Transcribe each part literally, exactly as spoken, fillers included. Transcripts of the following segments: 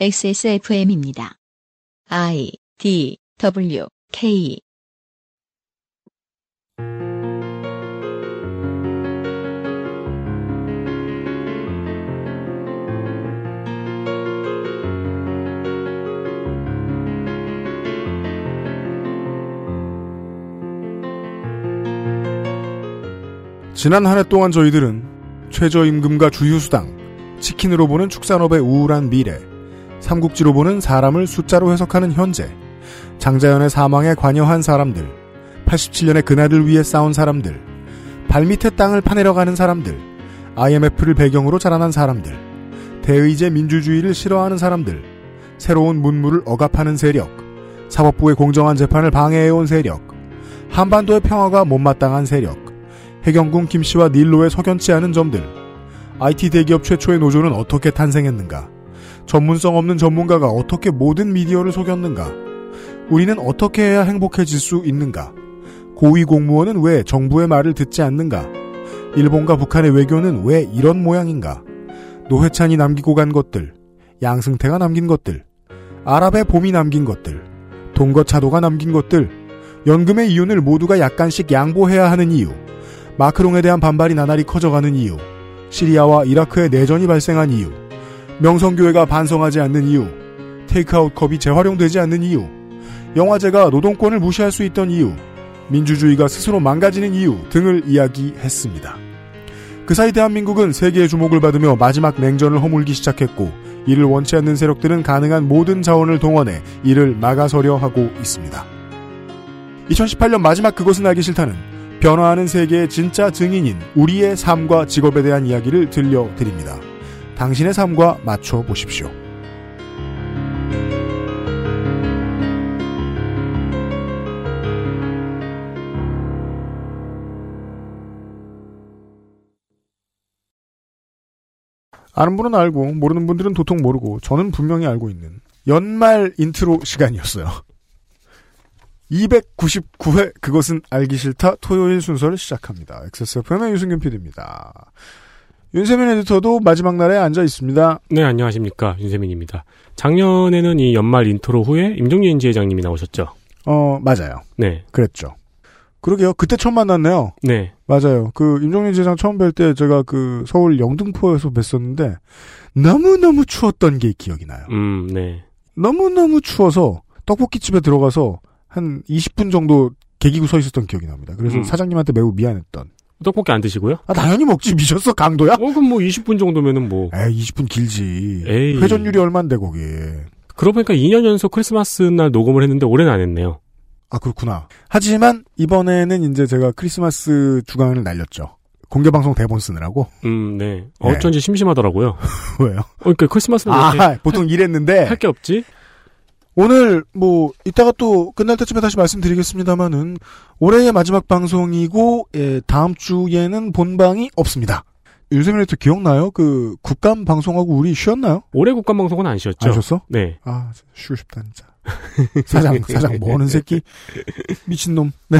엑스에스에프엠입니다. I, D, W, K 지난 한 해 동안 저희들은 최저임금과 주휴수당, 치킨으로 보는 축산업의 우울한 미래, 삼국지로 보는 사람을 숫자로 해석하는 현재, 장자연의 사망에 관여한 사람들, 팔십칠 년의 그날을 위해 싸운 사람들, 발밑에 땅을 파내려 가는 사람들, 아이엠에프를 배경으로 자라난 사람들, 대의제 민주주의를 싫어하는 사람들, 새로운 문물을 억압하는 세력, 사법부의 공정한 재판을 방해해온 세력, 한반도의 평화가 못마땅한 세력, 해경군 김씨와 닐로의 석연치 않은 점들, 아이티 대기업 최초의 노조는 어떻게 탄생했는가, 전문성 없는 전문가가 어떻게 모든 미디어를 속였는가, 우리는 어떻게 해야 행복해질 수 있는가, 고위 공무원은 왜 정부의 말을 듣지 않는가, 일본과 북한의 외교는 왜 이런 모양인가, 노회찬이 남기고 간 것들, 양승태가 남긴 것들, 아랍의 봄이 남긴 것들, 동거차도가 남긴 것들, 연금의 이윤을 모두가 약간씩 양보해야 하는 이유, 마크롱에 대한 반발이 나날이 커져가는 이유, 시리아와 이라크의 내전이 발생한 이유, 명성교회가 반성하지 않는 이유, 테이크아웃 컵이 재활용되지 않는 이유, 영화제가 노동권을 무시할 수 있던 이유, 민주주의가 스스로 망가지는 이유 등을 이야기했습니다. 그 사이 대한민국은 세계의 주목을 받으며 마지막 냉전을 허물기 시작했고, 이를 원치 않는 세력들은 가능한 모든 자원을 동원해 이를 막아서려 하고 있습니다. 이천십팔 년 마지막 그것은 알기 싫다는 변화하는 세계의 진짜 증인인 우리의 삶과 직업에 대한 이야기를 들려드립니다. 당신의 삶과 맞춰보십시오. 아는 분은 알고 모르는 분들은 도통 모르고 저는 분명히 알고 있는 연말 인트로 시간이었어요. 이백구십구 회 그것은 알기 싫다 토요일 순서를 시작합니다. 엑스에스에프엠의 유승균 피디입니다. 윤세민 에디터도 마지막 날에 앉아 있습니다. 네, 안녕하십니까, 윤세민입니다. 작년에는 이 연말 인트로 후에 임종윤 지회장님이 나오셨죠. 어, 맞아요. 네, 그랬죠. 그러게요. 그때 처음 만났네요. 네, 맞아요. 그 임종윤 지회장 처음 뵐 때 제가 그 서울 영등포에서 뵀었는데 너무 너무 추웠던 게 기억이 나요. 음, 네. 너무 너무 추워서 떡볶이집에 들어가서 한 이십 분 정도 개기고 서 있었던 기억이 납니다. 그래서 음. 사장님한테 매우 미안했던. 떡볶이 안 드시고요? 아, 당연히 먹지. 미쳤어, 강도야? 어, 그럼 뭐 이십 분 정도면은 뭐. 에이, 이십 분 길지. 에이. 회전율이 얼만데, 거기. 그러고 보니까 이 년 연속 크리스마스 날 녹음을 했는데 올해는 안 했네요. 아, 그렇구나. 하지만 이번에는 이제 제가 크리스마스 주간을 날렸죠. 공개방송 대본 쓰느라고. 음, 네. 어쩐지 네. 심심하더라고요. 왜요? 어, 그러니까 크리스마스 날. 아, 보통 일했는데. 할 게 없지? 오늘 뭐 이따가 또 끝날 때쯤에 다시 말씀드리겠습니다마는 올해의 마지막 방송이고 예, 다음 주에는 본방이 없습니다. 윤세민 에디터 기억나요? 그 국감 방송하고 우리 쉬었나요? 올해 국감 방송은 안 쉬었죠. 안 쉬었어? 네. 아, 쉬고 싶다 진짜. 사장 사장 뭐하는 새끼? 미친놈. 네.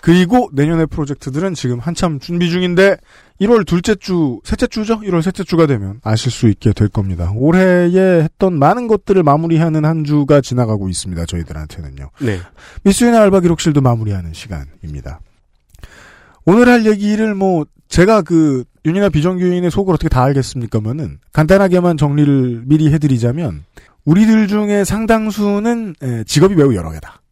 그리고 내년의 프로젝트들은 지금 한참 준비 중인데 일월 둘째 주, 셋째 주죠? 일월 셋째 주가 되면 아실 수 있게 될 겁니다. 올해에 했던 많은 것들을 마무리하는 한 주가 지나가고 있습니다. 저희들한테는요. 네. 미스윤의 알바 기록실도 마무리하는 시간입니다. 오늘 할 얘기를 뭐 제가 그 윤이나 비정규인의 속을 어떻게 다 알겠습니까면은 간단하게만 정리를 미리 해드리자면 우리들 중에 상당수는 직업이 매우 여러 개다.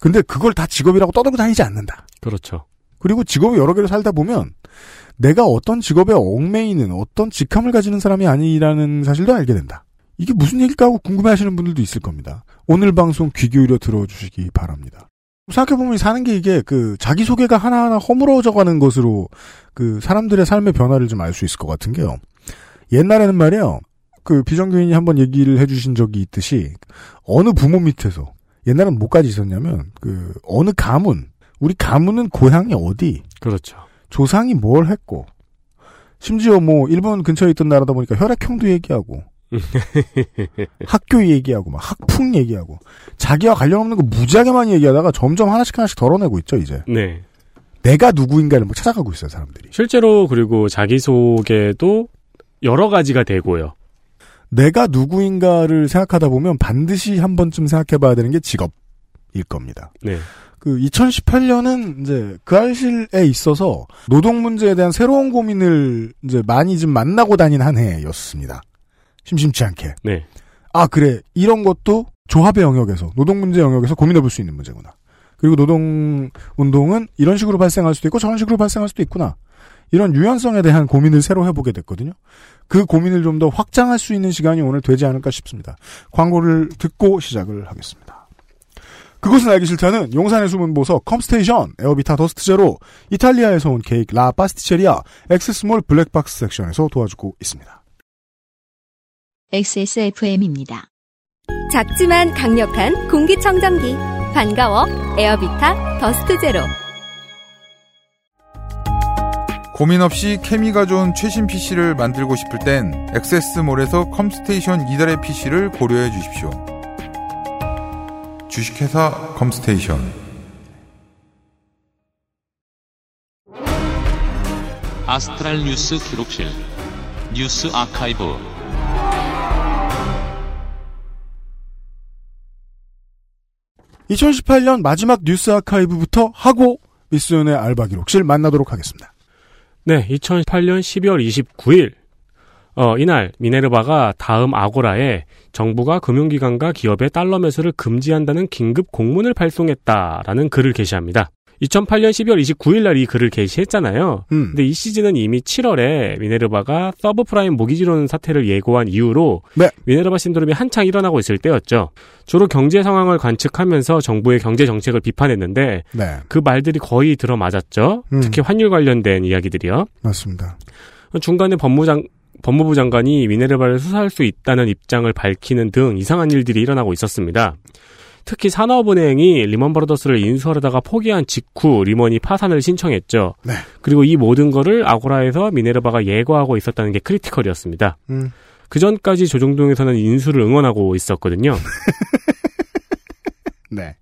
근데 그걸 다 직업이라고 떠들고 다니지 않는다. 그렇죠. 그리고 직업이 여러 개를 살다 보면 내가 어떤 직업에 얽매이는 어떤 직함을 가지는 사람이 아니라는 사실도 알게 된다. 이게 무슨 얘기일까 하고 궁금해하시는 분들도 있을 겁니다. 오늘 방송 귀 기울여 들어주시기 바랍니다. 생각해보면 사는 게 이게 그 자기소개가 하나하나 허물어져가는 것으로 그 사람들의 삶의 변화를 좀 알 수 있을 것 같은 게요. 옛날에는 말이에요. 그 비정규인이 한번 얘기를 해주신 적이 있듯이 어느 부모 밑에서 옛날엔 뭐까지 있었냐면 그 어느 가문, 우리 가문은 고향이 어디? 그렇죠. 조상이 뭘 했고, 심지어 뭐 일본 근처에 있던 나라다 보니까 혈액형도 얘기하고, 학교 얘기하고, 막 학풍 얘기하고, 자기와 관련 없는 거 무지하게 많이 얘기하다가 점점 하나씩 하나씩 덜어내고 있죠 이제. 네. 내가 누구인가를 막 찾아가고 있어요 사람들이. 실제로 그리고 자기 소개도 여러 가지가 되고요. 내가 누구인가를 생각하다 보면 반드시 한 번쯤 생각해봐야 되는 게 직업일 겁니다. 네. 그 이천십팔 년은 이제 그 알실에 있어서 노동 문제에 대한 새로운 고민을 이제 많이 좀 만나고 다닌 한 해였습니다. 심심치 않게. 네. 아 그래 이런 것도 조합의 영역에서 노동 문제 영역에서 고민해볼 수 있는 문제구나. 그리고 노동 운동은 이런 식으로 발생할 수도 있고 저런 식으로 발생할 수도 있구나. 이런 유연성에 대한 고민을 새로 해보게 됐거든요. 그 고민을 좀 더 확장할 수 있는 시간이 오늘 되지 않을까 싶습니다. 광고를 듣고 시작을 하겠습니다. 그것은 알기 싫다는 용산의 숨은 보석 컴스테이션, 에어비타 더스트 제로, 이탈리아에서 온 케이크 라 파스티체리아, 엑스스몰 블랙박스 섹션에서 도와주고 있습니다. 엑스에스에프엠입니다. 작지만 강력한 공기청정기. 반가워 에어비타 더스트 제로. 고민 없이 케미가 좋은 최신 피씨를 만들고 싶을 땐 엑스에스몰에서 컴스테이션 이달의 피씨를 고려해 주십시오. 주식회사 컴스테이션. 아스트랄 뉴스 기록실 뉴스 아카이브. 이천십팔 년 마지막 뉴스 아카이브부터 하고 미스윤의 알바 기록실 만나도록 하겠습니다. 네, 이천십팔 년 십이월 이십구일. 어, 이날 미네르바가 다음 아고라에 정부가 금융기관과 기업의 달러 매수를 금지한다는 긴급 공문을 발송했다라는 글을 게시합니다. 이천팔 년 십이월 이십구일 날 이 글을 게시했잖아요. 음. 근데 이 시즌은 이미 칠월에 미네르바가 서브프라임 모기지론 사태를 예고한 이후로 네. 미네르바 신드롬이 한창 일어나고 있을 때였죠. 주로 경제 상황을 관측하면서 정부의 경제 정책을 비판했는데 네. 그 말들이 거의 들어맞았죠. 음. 특히 환율 관련된 이야기들이요. 맞습니다. 중간에 법무장 법무부 장관이 미네르바를 수사할 수 있다는 입장을 밝히는 등 이상한 일들이 일어나고 있었습니다. 특히 산업은행이 리먼 브러더스를 인수하려다가 포기한 직후 리먼이 파산을 신청했죠. 네. 그리고 이 모든 거를 아고라에서 미네르바가 예고하고 있었다는 게 크리티컬이었습니다. 음. 그전까지 조정동에서는 인수를 응원하고 있었거든요. 네.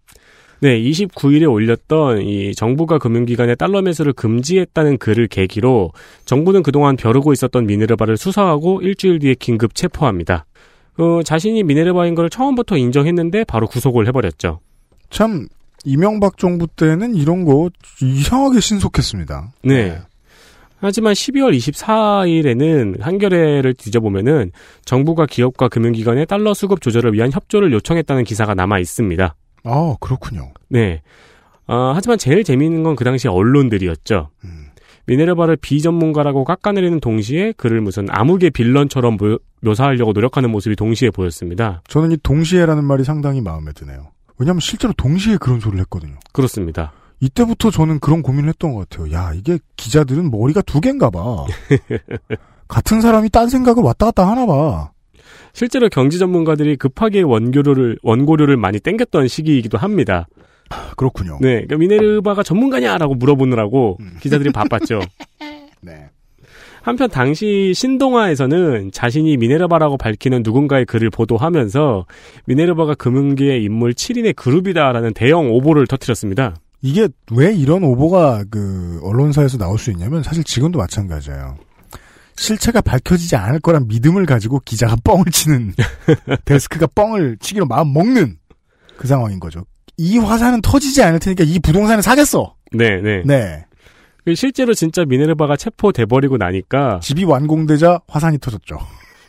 네, 이십구 일에 올렸던 이 정부가 금융기관의 달러 매수를 금지했다는 글을 계기로 정부는 그동안 벼르고 있었던 미네르바를 수사하고 일주일 뒤에 긴급 체포합니다. 어, 자신이 미네르바인 걸 처음부터 인정했는데 바로 구속을 해버렸죠. 참 이명박 정부 때는 이런 거 이상하게 신속했습니다. 네. 네. 하지만 십이월 이십사일에는 한겨레를 뒤져보면은 정부가 기업과 금융기관의 달러 수급 조절을 위한 협조를 요청했다는 기사가 남아 있습니다. 아, 그렇군요. 네. 아, 하지만 제일 재미있는 건 그 당시 언론들이었죠. 음. 미네르바를 비전문가라고 깎아내리는 동시에 그를 무슨 암흑의 빌런처럼 모, 묘사하려고 노력하는 모습이 동시에 보였습니다. 저는 이 동시에라는 말이 상당히 마음에 드네요. 왜냐하면 실제로 동시에 그런 소리를 했거든요. 그렇습니다. 이때부터 저는 그런 고민을 했던 것 같아요. 야, 이게 기자들은 머리가 두 개인가 봐. 같은 사람이 딴 생각을 왔다 갔다 하나 봐. 실제로 경제 전문가들이 급하게 원고료를 원고료를 많이 땡겼던 시기이기도 합니다. 아, 그렇군요. 네, 그러니까 미네르바가 전문가냐라고 물어보느라고 음. 기자들이 바빴죠. 네. 한편 당시 신동아에서는 자신이 미네르바라고 밝히는 누군가의 글을 보도하면서 미네르바가 금융계의 인물 칠 인의 그룹이다라는 대형 오보를 터뜨렸습니다. 이게 왜 이런 오보가 그 언론사에서 나올 수 있냐면 사실 지금도 마찬가지예요. 실체가 밝혀지지 않을 거란 믿음을 가지고 기자가 뻥을 치는 데스크가 뻥을 치기로 마음 먹는 그 상황인 거죠. 이 화산은 터지지 않을 테니까 이 부동산을 사겠어. 네네. 네. 실제로 진짜 미네르바가 체포돼버리고 나니까 집이 완공되자 화산이 터졌죠.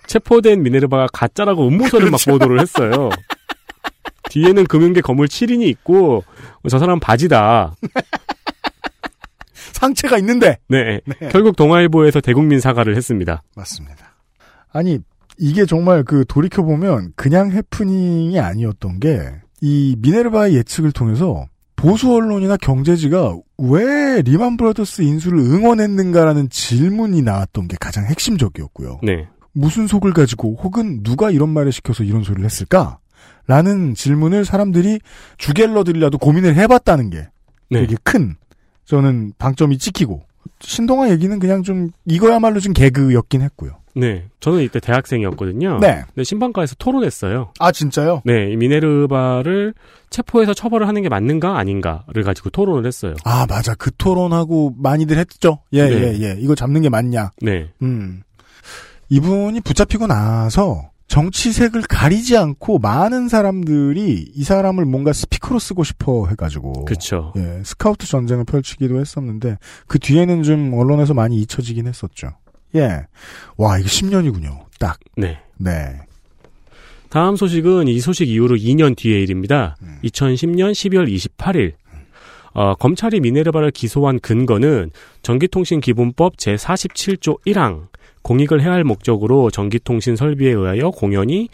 체포된 미네르바가 가짜라고 음모설을 그렇죠. 막 보도를 했어요. 뒤에는 금융계 거물 칠 인이 있고 저 사람 바지다. 상체가 있는데. 네. 네. 결국 동아일보에서 대국민 사과를 했습니다. 맞습니다. 아니 이게 정말 그 돌이켜보면 그냥 해프닝이 아니었던 게 이 미네르바의 예측을 통해서 보수 언론이나 경제지가 왜 리만 브라더스 인수를 응원했는가라는 질문이 나왔던 게 가장 핵심적이었고요. 네. 무슨 속을 가지고 혹은 누가 이런 말을 시켜서 이런 소리를 했을까? 라는 질문을 사람들이 주갤러들이라도 고민을 해봤다는 게 네. 되게 큰 저는 방점이 찍히고 신동아 얘기는 그냥 좀 이거야말로 좀 개그였긴 했고요. 네, 저는 이때 대학생이었거든요. 네. 근데 신방과에서 토론했어요. 아 진짜요? 네, 이 미네르바를 체포해서 처벌을 하는 게 맞는가 아닌가를 가지고 토론을 했어요. 아 맞아, 그 토론하고 많이들 했죠. 예, 네. 예, 예. 이거 잡는 게 맞냐? 네. 음, 이분이 붙잡히고 나서 정치색을 가리지 않고 많은 사람들이 이 사람을 뭔가 스피커로 쓰고 싶어 해가지고. 그렇죠. 예, 스카우트 전쟁을 펼치기도 했었는데 그 뒤에는 좀 언론에서 많이 잊혀지긴 했었죠. 예, 와 이게 십 년이군요. 딱. 네. 네. 다음 소식은 이 소식 이후로 이 년 뒤의 일입니다. 음. 이천십년 십이월 이십팔일. 어, 검찰이 미네르바를 기소한 근거는 전기통신기본법 제사십칠조 일항 공익을 해할 목적으로 전기통신 설비에 의하여 공연이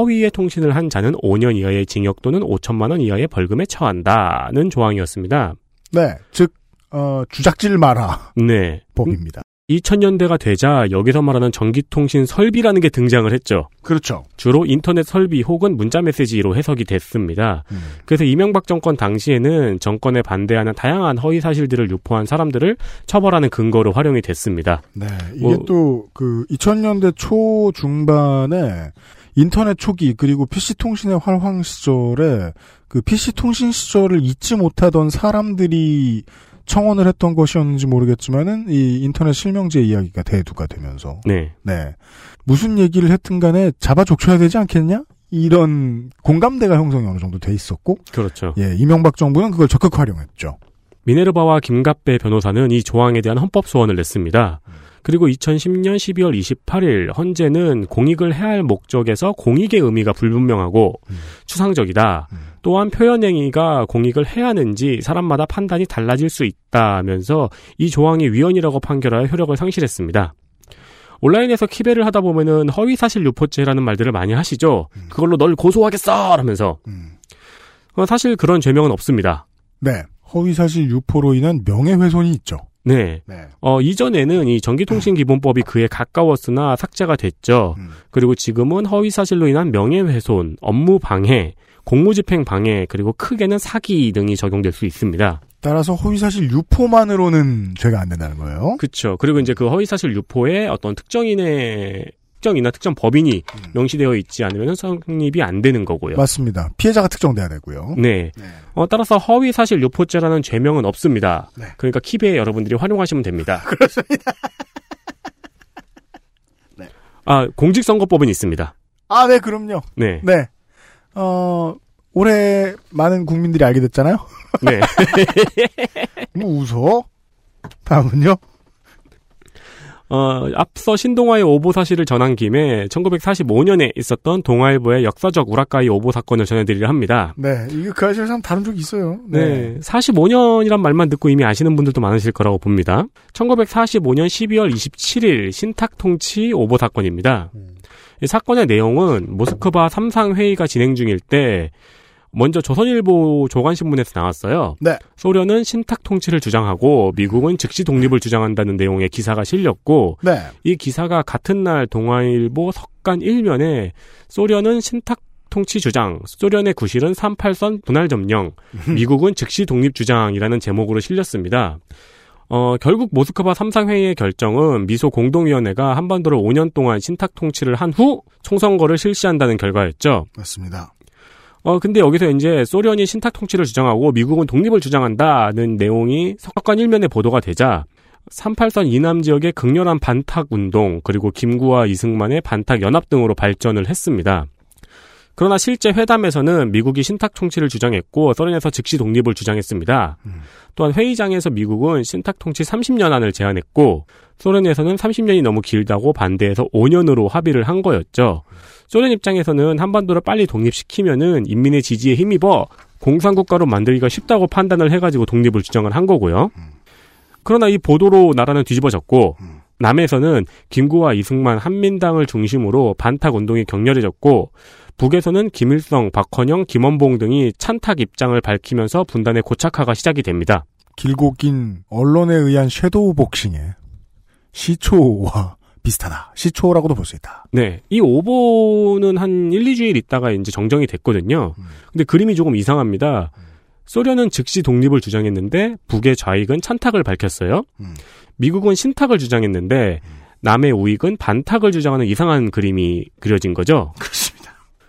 허위의 통신을 한 자는 오 년 이하의 징역 또는 오천만 원 이하의 벌금에 처한다는 조항이었습니다. 네, 즉 어, 주작질 마라 네. 법입니다. 이천 년대가 되자 여기서 말하는 전기통신 설비라는 게 등장을 했죠. 그렇죠. 주로 인터넷 설비 혹은 문자메시지로 해석이 됐습니다. 음. 그래서 이명박 정권 당시에는 정권에 반대하는 다양한 허위사실들을 유포한 사람들을 처벌하는 근거로 활용이 됐습니다. 네, 이게 뭐, 또 그 이천 년대 초 중반에 인터넷 초기 그리고 피씨통신의 활황 시절에 그 피씨통신 시절을 잊지 못하던 사람들이 청원을 했던 것이었는지 모르겠지만은 이 인터넷 실명제 이야기가 대두가 되면서 네. 네. 무슨 얘기를 했든 간에 잡아 족쳐야 되지 않겠냐? 이런 공감대가 형성이 어느 정도 돼 있었고 그렇죠. 예, 이명박 정부는 그걸 적극 활용했죠. 미네르바와 김갑배 변호사는 이 조항에 대한 헌법 소원을 냈습니다. 그리고 이천십년 십이월 이십팔일 헌재는 공익을 해할 목적에서 공익의 의미가 불분명하고 음. 추상적이다. 음. 또한 표현행위가 공익을 해하는지 사람마다 판단이 달라질 수 있다면서 이 조항이 위헌이라고 판결하여 효력을 상실했습니다. 온라인에서 키베를 하다 보면은 허위사실 유포죄라는 말들을 많이 하시죠. 음. 그걸로 널 고소하겠어! 라면서 음. 사실 그런 죄명은 없습니다. 네. 허위사실 유포로 인한 명예훼손이 있죠. 네. 네. 어, 이전에는 이 전기통신기본법이 그에 가까웠으나 삭제가 됐죠. 음. 그리고 지금은 허위사실로 인한 명예훼손, 업무방해, 공무집행방해, 그리고 크게는 사기 등이 적용될 수 있습니다. 따라서 허위사실 유포만으로는 죄가 안 된다는 거예요. 그렇죠. 그리고 이제 그 허위사실 유포에 어떤 특정인의 특정이나 특정 법인이 명시되어 있지 않으면 성립이 안 되는 거고요. 맞습니다. 피해자가 특정돼야 되고요. 네. 네. 어, 따라서 허위사실 유포죄라는 죄명은 없습니다. 네. 그러니까 키베 여러분들이 활용하시면 됩니다. 그렇습니다. 네. 아, 공직선거법은 있습니다. 아, 네, 그럼요. 네. 네. 어, 올해 많은 국민들이 알게 됐잖아요. 네. 뭐 웃어? 다음은요? 어, 앞서 신동아의 오보 사실을 전한 김에 천구백사십오년에 있었던 동아일보의 역사적 우라카이 오보 사건을 전해드리려 합니다. 네, 이거 그 사실 참 다른 적이 있어요. 네. 네, 사십오년이란 말만 듣고 이미 아시는 분들도 많으실 거라고 봅니다. 천구백사십오년 십이월 이십칠일 신탁통치 오보 사건입니다. 음. 이 사건의 내용은 모스크바 삼상회의가 진행 중일 때 먼저 조선일보 조간신문에서 나왔어요. 네. 소련은 신탁통치를 주장하고 미국은 즉시 독립을 주장한다는 내용의 기사가 실렸고 네. 이 기사가 같은 날 동아일보 석간 일면에 소련은 신탁통치 주장, 소련의 구실은 삼십팔선 분할 점령, 미국은 즉시 독립 주장이라는 제목으로 실렸습니다. 어, 결국 모스크바 삼상회의의 결정은 미소공동위원회가 한반도를 오 년 동안 신탁통치를 한 후 총선거를 실시한다는 결과였죠. 맞습니다. 어, 근데 여기서 이제 소련이 신탁 통치를 주장하고 미국은 독립을 주장한다는 내용이 석간 일면에 보도가 되자 삼십팔선 이남 지역의 극렬한 반탁 운동 그리고 김구와 이승만의 반탁 연합 등으로 발전을 했습니다. 그러나 실제 회담에서는 미국이 신탁 통치를 주장했고 소련에서 즉시 독립을 주장했습니다. 음. 또한 회의장에서 미국은 신탁 통치 삼십년안을 제안했고 소련에서는 삼십년이 너무 길다고 반대해서 오년으로 합의를 한 거였죠. 소련 입장에서는 한반도를 빨리 독립시키면은 인민의 지지에 힘입어 공산국가로 만들기가 쉽다고 판단을 해가지고 독립을 주장을 한 거고요. 그러나 이 보도로 나라는 뒤집어졌고 남에서는 김구와 이승만 한민당을 중심으로 반탁운동이 격렬해졌고 북에서는 김일성, 박헌영, 김원봉 등이 찬탁 입장을 밝히면서 분단의 고착화가 시작이 됩니다. 길고 긴 언론에 의한 섀도우 복싱에 시초와 비슷하다. 시초라고도 볼 수 있다. 네. 이 오보는 한 일, 이주일 있다가 이제 정정이 됐거든요. 음. 근데 그림이 조금 이상합니다. 음. 소련은 즉시 독립을 주장했는데 북의 좌익은 찬탁을 밝혔어요. 음. 미국은 신탁을 주장했는데 음. 남의 우익은 반탁을 주장하는 이상한 그림이 그려진 거죠. 그렇습니다.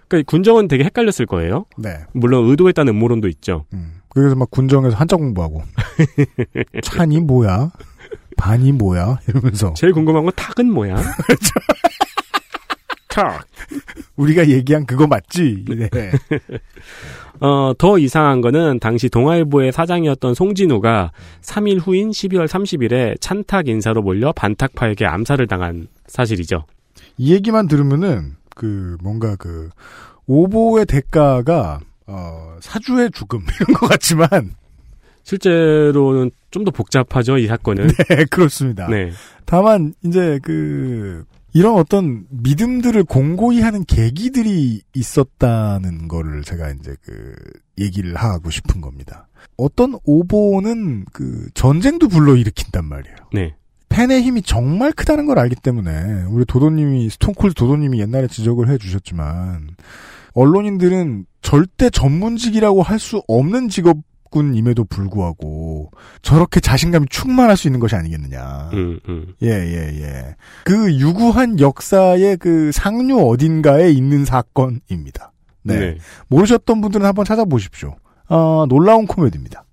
그러니까 군정은 되게 헷갈렸을 거예요. 네. 물론 의도했다는 음모론도 있죠. 음. 그래서 막 군정에서 한자 공부하고 찬이 뭐야? 반이 뭐야? 이러면서. 제일 궁금한 건 탁은 뭐야? 탁. 우리가 얘기한 그거 맞지? 네. 어, 더 이상한 거는 당시 동아일보의 사장이었던 송진우가 삼 일 후인 십이월 삼십일에 찬탁 인사로 몰려 반탁파에게 암살을 당한 사실이죠. 이 얘기만 들으면은 그 뭔가 그 오보의 대가가 어, 사주의 죽음 이런 것 같지만 실제로는 좀 더 복잡하죠, 이 사건은. 네, 그렇습니다. 네. 다만 이제 그 이런 어떤 믿음들을 공고히 하는 계기들이 있었다는 거를 제가 이제 그 얘기를 하고 싶은 겁니다. 어떤 오보는 그 전쟁도 불러일으킨단 말이에요. 네. 팬의 힘이 정말 크다는 걸 알기 때문에 우리 도도님이 스톤콜드 도도님이 옛날에 지적을 해주셨지만 언론인들은 절대 전문직이라고 할 수 없는 직업군임에도 불구하고 저렇게 자신감이 충만할 수 있는 것이 아니겠느냐. 음, 음. 예, 예, 예. 그 유구한 역사의 그 상류 어딘가에 있는 사건입니다. 네. 네. 모르셨던 분들은 한번 찾아보십시오. 어, 놀라운 코미디입니다.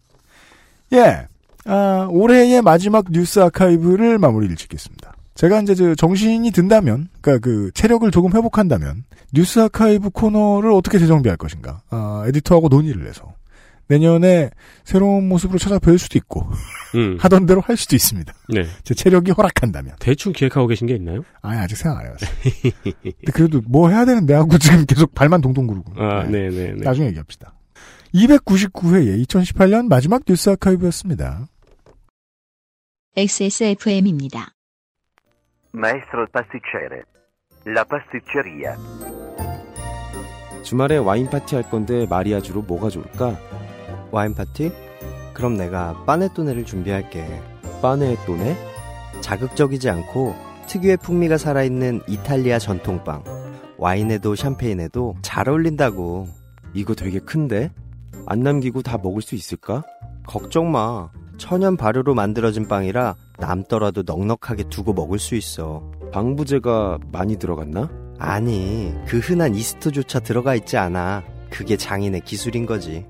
예. 아, 올해의 마지막 뉴스 아카이브를 마무리를 짓겠습니다. 제가 이제 저 정신이 든다면, 그러니까 그 체력을 조금 회복한다면 뉴스 아카이브 코너를 어떻게 재정비할 것인가, 아, 에디터하고 논의를 해서 내년에 새로운 모습으로 찾아뵐 수도 있고 음. 하던 대로 할 수도 있습니다. 네. 제 체력이 허락한다면. 대충 기획하고 계신 게 있나요? 아니, 아직 생각 안 해봤어요. 근데 그래도 뭐 해야 되는데 하고 지금 계속 발만 동동 구르고. 아, 네, 네, 네. 나중에 얘기합시다. 이백구십구 회의 이천십팔 년 마지막 뉴스 아카이브였습니다. 엑스에스에프엠입니다. Maestro pasticcere, la pasticceria. 주말에 와인 파티 할 건데 마리아주로 뭐가 좋을까? 와인 파티? 그럼 내가 빠네토네를 준비할게. 빠네토네? 자극적이지 않고 특유의 풍미가 살아있는 이탈리아 전통빵. 와인에도 샴페인에도 잘 어울린다고. 이거 되게 큰데? 안 남기고 다 먹을 수 있을까? 걱정 마. 천연 발효로 만들어진 빵이라 남더라도 넉넉하게 두고 먹을 수 있어. 방부제가 많이 들어갔나? 아니, 그 흔한 이스트조차 들어가 있지 않아. 그게 장인의 기술인 거지.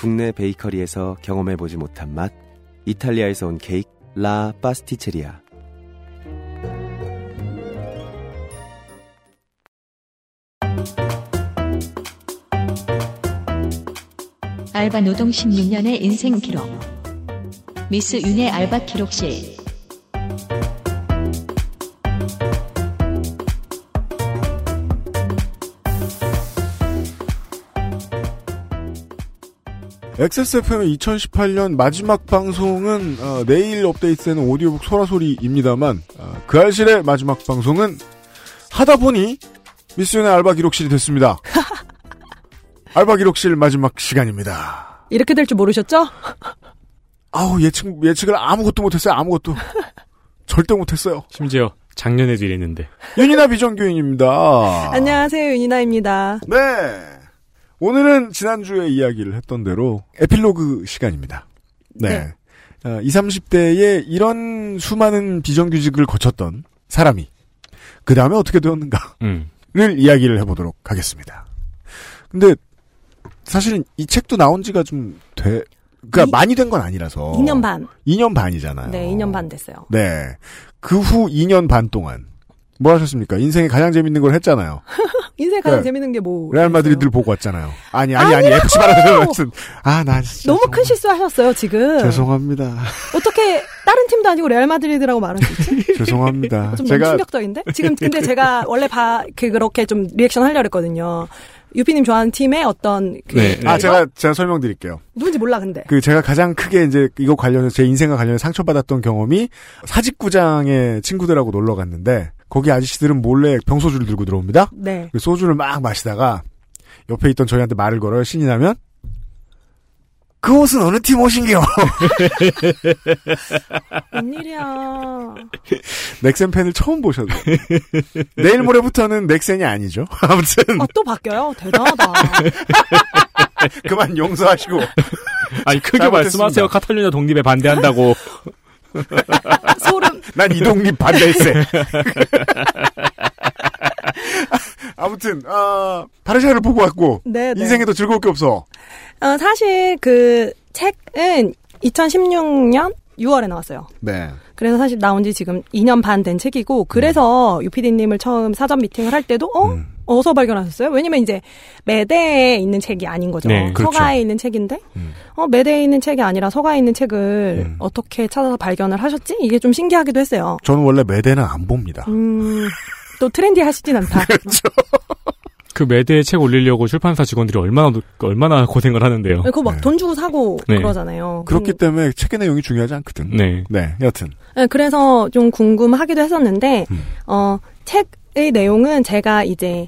국내 베이커리에서 경험해보지 못한 맛, 이탈리아에서 온 케이크 라 파스티체리아. 알바 노동 십육 년의 인생 기록. 미스 윤의 알바 기록실. 엑스에스에프엠의 이천십팔 년 마지막 방송은 어, 내일 업데이트되는 오디오북 소라소리입니다만 어, 그 알실의 마지막 방송은 하다보니 미스 윤의 알바 기록실이 됐습니다. 알바 기록실 마지막 시간입니다. 이렇게 될 줄 모르셨죠? 아우, 예측, 예측을 아무것도 못했어요, 아무것도. 절대 못했어요. 심지어 작년에도 이랬는데. 윤이나 비정규인입니다. 안녕하세요, 윤이나입니다. 네. 오늘은 지난주에 이야기를 했던 대로 에필로그 시간입니다. 네. 네. 어, 이십, 삼십대에 이런 수많은 비정규직을 거쳤던 사람이 그 다음에 어떻게 되었는가를 음. 이야기를 해보도록 하겠습니다. 근데 사실은 이 책도 나온 지가 좀 돼, 그러니까 이, 많이 된 건 아니라서. 이 년 반. 이 년 반이잖아요. 네, 이 년 반 됐어요. 네. 그 후 이 년 반 동안 뭐 하셨습니까? 인생에 가장 재밌는 걸 했잖아요. 인생에 가장 네. 재밌는 게 뭐. 레알 마드리드를 보고 왔잖아요. 아니, 아니, 아니, 에프씨 바라는 것 아, 나 진짜. 너무 큰 실수하셨어요, 지금. 죄송합니다. 어떻게 다른 팀도 아니고 레알 마드리드라고 말할 수 있지? 죄송합니다. 좀 제가... 너무 충격적인데? 지금 근데 제가 원래 봐, 그렇게 좀 리액션 하려고 했거든요. 유피님 좋아하는 팀의 어떤 그 네. 아 제가 제가 설명드릴게요. 누군지 몰라 근데. 그 제가 가장 크게 이제 이거 관련해서 제 인생과 관련해서 상처받았던 경험이 사직구장에 친구들하고 놀러 갔는데 거기 아저씨들은 몰래 병소주를 들고 들어옵니다. 네. 소주를 막 마시다가 옆에 있던 저희한테 말을 걸어요. 신이 나면 그 옷은 어느 팀 옷인겨? 웬일이야. 넥센 팬을 처음 보셨네. 내일 모레부터는 넥센이 아니죠. 아무튼. 아, 또 바뀌어요? 대단하다. 그만 용서하시고. 아니, 크게 말씀하세요. 카탈루냐 독립에 반대한다고. 소름. 난 이 독립 반대일세. 아무튼 어, 바르샤를 보고 왔고 네, 네. 인생에도 즐거울 게 없어. 어, 사실 그 책은 이천십육 년 유월에 나왔어요. 네. 그래서 사실 나온 지 지금 이 년 반 된 책이고, 그래서 음. 유피디님을 처음 사전 미팅을 할 때도 어? 음. 어디서 발견하셨어요? 왜냐면 이제 매대에 있는 책이 아닌 거죠. 네, 그렇죠. 서가에 있는 책인데 음. 어, 매대에 있는 책이 아니라 서가에 있는 책을 음. 어떻게 찾아서 발견을 하셨지? 이게 좀 신기하기도 했어요. 저는 원래 매대는 안 봅니다. 음, 또 트렌디하시진 않다. 그렇죠. 그 매대에 책 올리려고 출판사 직원들이 얼마나 얼마나 고생을 하는데요. 그거 막 돈 네. 주고 사고 네. 그러잖아요. 그렇기 음. 때문에 책의 내용이 중요하지 않거든. 네, 네, 여튼. 네, 그래서 좀 궁금하기도 했었는데 음. 어, 책의 내용은 제가 이제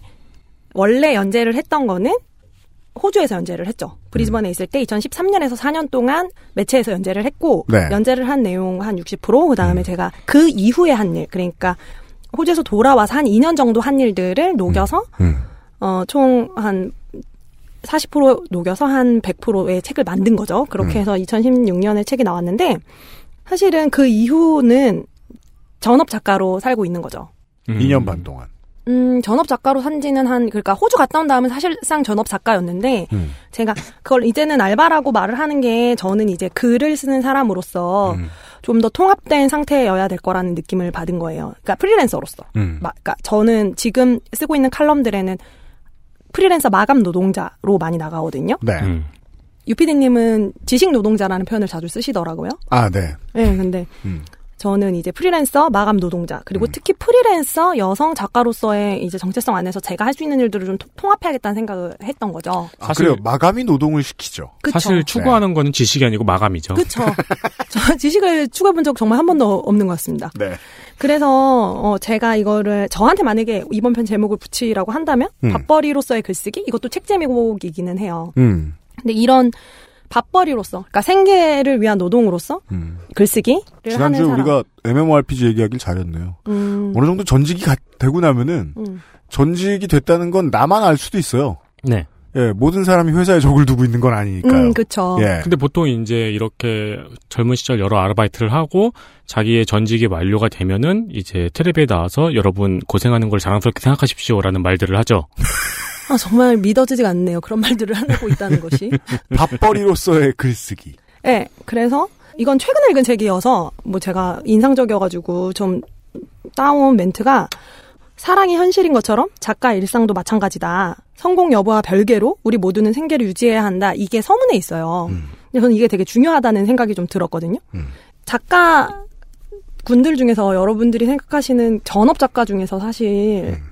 원래 연재를 했던 거는 호주에서 연재를 했죠. 브리즈번에 음. 있을 때 이천십삼 년에서 사 년 동안 매체에서 연재를 했고 네. 연재를 한 내용 한 육십 퍼센트 그다음에 음. 제가 그 이후에 한 일, 그러니까 호주에서 돌아와서 한 이 년 정도 한 일들을 녹여서. 음. 음. 어, 총 한 사십 퍼센트 녹여서 한 백 퍼센트의 책을 만든 거죠. 그렇게 음. 해서 이천십육 년에 책이 나왔는데, 사실은 그 이후는 전업 작가로 살고 있는 거죠. 음. 이 년 반 동안. 음, 전업 작가로 산 지는 한, 그러니까 호주 갔다 온 다음은 사실상 전업 작가였는데, 음. 제가 그걸 이제는 알바라고 말을 하는 게 저는 이제 글을 쓰는 사람으로서 음. 좀 더 통합된 상태여야 될 거라는 느낌을 받은 거예요. 그러니까 프리랜서로서. 음. 마, 그러니까 저는 지금 쓰고 있는 칼럼들에는 프리랜서 마감 노동자로 많이 나가거든요. 네. 음. 유피디님은 지식 노동자라는 표현을 자주 쓰시더라고요. 아, 네. 네, 근데 음. 저는 이제 프리랜서 마감 노동자, 그리고 음. 특히 프리랜서 여성 작가로서의 이제 정체성 안에서 제가 할 수 있는 일들을 좀 통합해야겠다는 생각을 했던 거죠. 아, 사실 그래요. 마감이 노동을 시키죠. 그쵸? 사실 추구하는 네. 거는 지식이 아니고 마감이죠. 그렇죠. 저 지식을 추구해본 적 정말 한 번도 없는 것 같습니다. 네. 그래서 어, 제가 이거를 저한테 만약에 이번 편 제목을 붙이라고 한다면 음. 밥벌이로서의 글쓰기, 이것도 책 제목이기는 해요. 음. 근데 이런 밥벌이로서, 그러니까 생계를 위한 노동으로서 음. 글쓰기를 하는 사람. 지난주에 우리가 MMORPG 얘기하길 잘했네요. 음. 어느 정도 전직이 가, 되고 나면은 음. 전직이 됐다는 건 나만 알 수도 있어요. 네. 예, 모든 사람이 회사에 적을 두고 있는 건 아니니까요. 음, 그렇죠. 예. 근데 보통 이제 이렇게 젊은 시절 여러 아르바이트를 하고 자기의 전직이 완료가 되면은 이제 텔레비에 나와서 여러분 고생하는 걸 자랑스럽게 생각하십시오라는 말들을 하죠. 아, 정말 믿어지지가 않네요. 그런 말들을 하고 있다는 것이. 밥벌이로서의 글쓰기. 네, 그래서 이건 최근에 읽은 책이어서 뭐 제가 인상적이어가지고 좀 따온 멘트가, 사랑이 현실인 것처럼 작가 일상도 마찬가지다. 성공 여부와 별개로 우리 모두는 생계를 유지해야 한다. 이게 서문에 있어요. 음. 저는 이게 되게 중요하다는 생각이 좀 들었거든요. 음. 작가 군들 중에서 여러분들이 생각하시는 전업 작가 중에서 사실 음.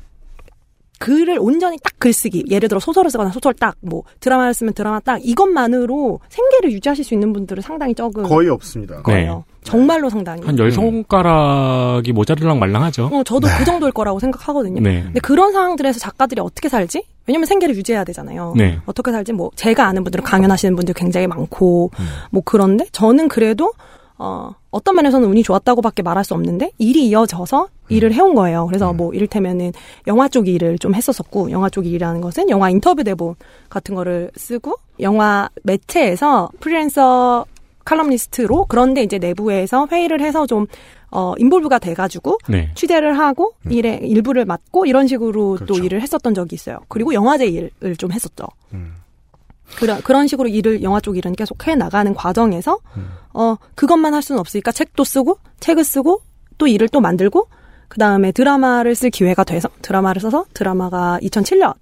글을 온전히 딱 글쓰기, 예를 들어 소설을 쓰거나 소설 딱, 뭐 드라마를 쓰면 드라마 딱, 이것만으로 생계를 유지하실 수 있는 분들은 상당히 적은, 거의 없습니다. 거의. 네. 정말로 상당히 한 열 손가락이 모자르랑 말랑하죠. 어, 저도 네. 그 정도일 거라고 생각하거든요. 네. 근데 그런 상황들에서 작가들이 어떻게 살지? 왜냐면 생계를 유지해야 되잖아요. 네. 어떻게 살지? 뭐 제가 아는 분들은 강연하시는 분들 굉장히 많고 음. 뭐 그런데 저는 그래도 어, 어떤 면에서는 운이 좋았다고밖에 말할 수 없는데, 일이 이어져서 음. 일을 해온 거예요. 그래서 음. 뭐 이를테면은 영화 쪽 일을 좀 했었었고, 영화 쪽 일이라는 것은 영화 인터뷰 대본 같은 거를 쓰고, 영화 매체에서 프리랜서 칼럼니스트로, 그런데 이제 내부에서 회의를 해서 좀 어, 인볼브가 돼가지고 네. 취재를 하고 음. 일에 일부를 맡고 이런 식으로 그렇죠. 또 일을 했었던 적이 있어요. 그리고 영화제 일을 좀 했었죠. 음. 그런 그런 식으로 일을, 영화 쪽 일은 계속 해 나가는 과정에서 음. 어 그것만 할 수는 없으니까 책도 쓰고, 책을 쓰고 또 일을 또 만들고, 그 다음에 드라마를 쓸 기회가 돼서 드라마를 써서 드라마가 이천칠 년에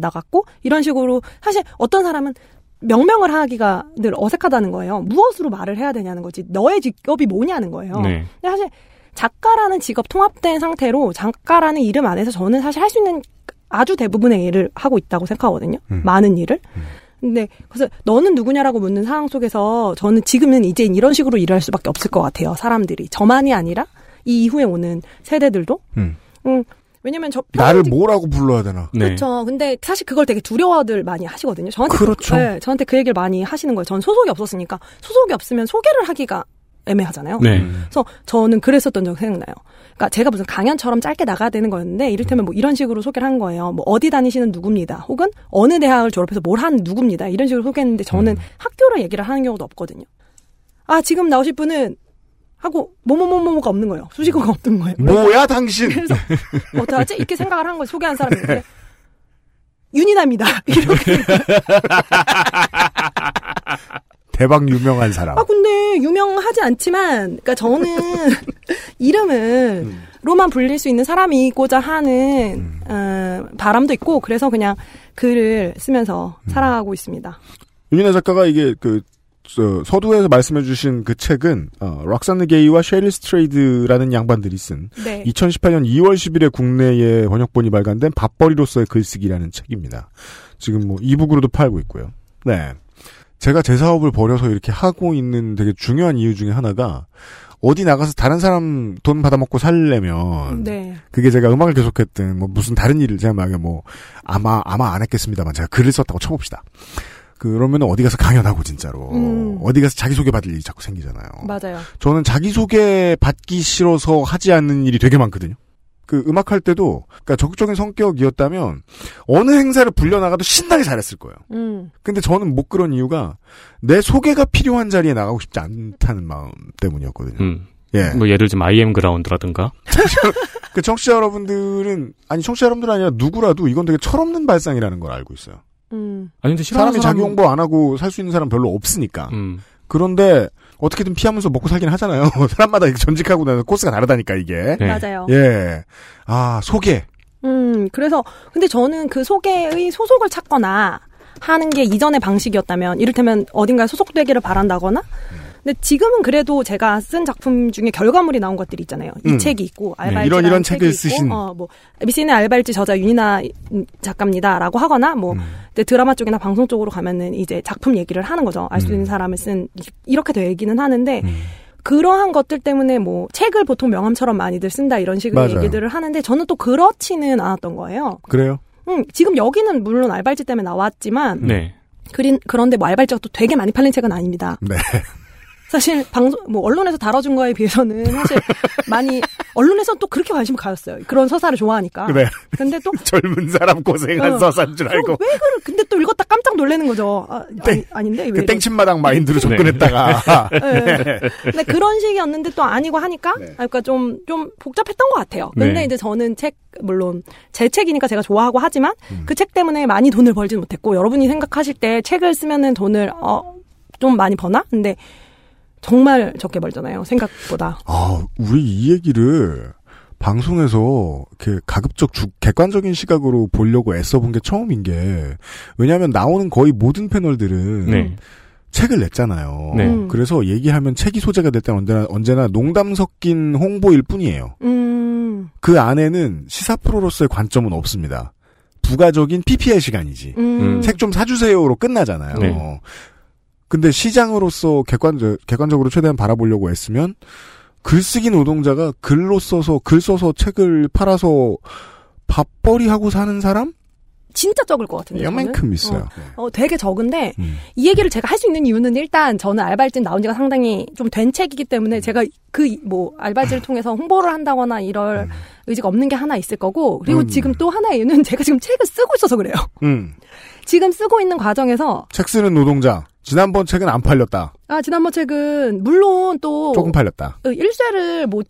나갔고, 이런 식으로 사실 어떤 사람은 명명을 하기가 늘 어색하다는 거예요. 무엇으로 말을 해야 되냐는 거지. 너의 직업이 뭐냐는 거예요. 네. 근데 사실 작가라는 직업 통합된 상태로 작가라는 이름 안에서 저는 사실 할 수 있는 아주 대부분의 일을 하고 있다고 생각하거든요. 음. 많은 일을. 음. 근데 그래서 너는 누구냐라고 묻는 상황 속에서 저는 지금은 이제 이런 식으로 일할 수밖에 없을 것 같아요. 사람들이, 저만이 아니라 이 이후에 오는 세대들도. 음. 음, 왜냐면 저 나를 직... 뭐라고 불러야 되나. 네. 그렇죠. 근데 사실 그걸 되게 두려워들 많이 하시거든요. 저한테 그렇죠. 그, 네, 저한테 그 얘기를 많이 하시는 거예요. 전 소속이 없었으니까, 소속이 없으면 소개를 하기가 애매하잖아요. 네. 그래서 저는 그랬었던 적 생각나요. 그러니까 제가 무슨 강연처럼 짧게 나가야 되는 거였는데, 이를테면 뭐 이런 식으로 소개를 한 거예요. 뭐 어디 다니시는 누굽니다. 혹은 어느 대학을 졸업해서 뭘 한 누굽니다. 이런 식으로 소개했는데, 저는 음. 학교를 얘기를 하는 경우도 없거든요. 아, 지금 나오실 분은 하고 뭐뭐뭐뭐가 없는 거예요. 수식어가 없는 거예요. 뭐야 당신. 그래서 어떡하지? 이렇게 생각을 한 거예요. 소개한 사람인데. 윤이나입니다. 이렇게. 대박 유명한 사람. 아 근데 유명하지 않지만, 그러니까 저는 이름을 로만 불릴 수 있는 사람이고자 하는 음. 어, 바람도 있고 그래서 그냥 글을 쓰면서 음. 살아가고 있습니다. 유민아 작가가 이게 그 서두에서 말씀해주신 그 책은 어, 락산느 게이와 셰리 스트레이드라는 양반들이 쓴 네. 이천십팔년 이월 십일에 국내에 번역본이 발간된 밥벌이로서의 글쓰기라는 책입니다. 지금 뭐 이북으로도 팔고 있고요. 네, 제가 제 사업을 벌여서 이렇게 하고 있는 되게 중요한 이유 중에 하나가 어디 나가서 다른 사람 돈 받아먹고 살려면 네. 그게 제가 음악을 계속했든 뭐 무슨 다른 일을 제가 만약에 뭐 아마 아마 안 했겠습니다만 제가 글을 썼다고 쳐봅시다. 그러면 어디 가서 강연하고 진짜로 음. 어디 가서 자기소개받을 일이 자꾸 생기잖아요. 맞아요. 저는 자기소개받기 싫어서 하지 않는 일이 되게 많거든요. 그 음악할 때도 그러니까 적극적인 성격이었다면 어느 행사를 불려나가도 신나게 잘했을 거예요. 음. 근데 저는 못 그런 이유가 내 소개가 필요한 자리에 나가고 싶지 않다는 마음 때문이었거든요. 음. 예. 뭐 예를 들면 아이엠 그라운드라든가. 그 청취자 여러분들은 아니 청취자 여러분들 아니라 누구라도 이건 되게 철없는 발상이라는 걸 알고 있어요. 음. 아니, 근데 사람이 사람은... 자기 홍보 안 하고 살 수 있는 사람 별로 없으니까. 음. 그런데 어떻게든 피하면서 먹고 살긴 하잖아요. 사람마다 전직하고 나서 코스가 다르다니까 이게. 네. 맞아요. 예. 아 소개. 음 그래서 근데 저는 그 소개의 소속을 찾거나 하는 게 이전의 방식이었다면 이를테면 어딘가에 소속되기를 바란다거나. 음. 근데 지금은 그래도 제가 쓴 작품 중에 결과물이 나온 것들이 있잖아요. 이 음. 책이 있고 알바일지 네, 이런 이런 책을 쓰신 어, 뭐 미신의 알바일지 저자 윤이나 작가입니다라고 하거나 뭐 음. 드라마 쪽이나 방송 쪽으로 가면은 이제 작품 얘기를 하는 거죠. 알 수 있는 음. 사람을 쓴 이렇게 도 얘기는 하는데 음. 그러한 것들 때문에 뭐 책을 보통 명함처럼 많이들 쓴다 이런 식의 맞아요. 얘기들을 하는데 저는 또 그렇지는 않았던 거예요. 그래요? 음 지금 여기는 물론 알바일지 때문에 나왔지만 네. 그린 그런데 뭐 알바일지가 또 되게 많이 팔린 책은 아닙니다. 네. 사실 방송 뭐 언론에서 다뤄준 거에 비해서는 사실 많이 언론에서는 또 그렇게 관심을 가졌어요. 그런 서사를 좋아하니까. 네. 근데 또 젊은 사람 고생한 어, 서사인 줄 알고. 왜 그래? 근데 또 읽었다 깜짝 놀라는 거죠. 아, 땡, 아니, 아닌데 그 땡친마당 마인드로 접근했다가. 네. 네. 근데 그런 식이었는데 또 아니고 하니까, 네. 그러니까 좀 좀 복잡했던 것 같아요. 근데 네. 이제 저는 책 물론 제 책이니까 제가 좋아하고 하지만 음. 그 책 때문에 많이 돈을 벌지는 못했고 여러분이 생각하실 때 책을 쓰면은 돈을 어, 좀 많이 버나? 근데 정말 적게 벌잖아요. 생각보다. 아, 우리 이 얘기를 방송에서 이렇게 가급적 주, 객관적인 시각으로 보려고 애써본 게 처음인 게 왜냐하면 나오는 거의 모든 패널들은 네. 책을 냈잖아요. 네. 음. 그래서 얘기하면 책이 소재가 될 때는 언제나, 언제나 농담 섞인 홍보일 뿐이에요. 음. 그 안에는 시사 프로로서의 관점은 없습니다. 부가적인 피피엘 시간이지. 음. 책 좀 사주세요로 끝나잖아요. 네. 근데 시장으로서 객관적, 객관적으로 최대한 바라보려고 애쓰면 글쓰기 노동자가 글로 써서 글 써서 책을 팔아서 밥벌이하고 사는 사람? 진짜 적을 것 같은데. 이만큼 있어요. 어, 어, 되게 적은데 음. 이 얘기를 제가 할 수 있는 이유는 일단 저는 알바일진 나온 지가 상당히 좀 된 책이기 때문에 제가 그 뭐 알바일지를 통해서 홍보를 한다거나 이럴 음. 의지가 없는 게 하나 있을 거고 그리고 음. 지금 또 하나의 이유는 제가 지금 책을 쓰고 있어서 그래요. 음. 지금 쓰고 있는 과정에서 책 쓰는 노동자. 지난번 책은 안 팔렸다. 아, 지난번 책은 물론 또 조금 팔렸다. 일쇄를 못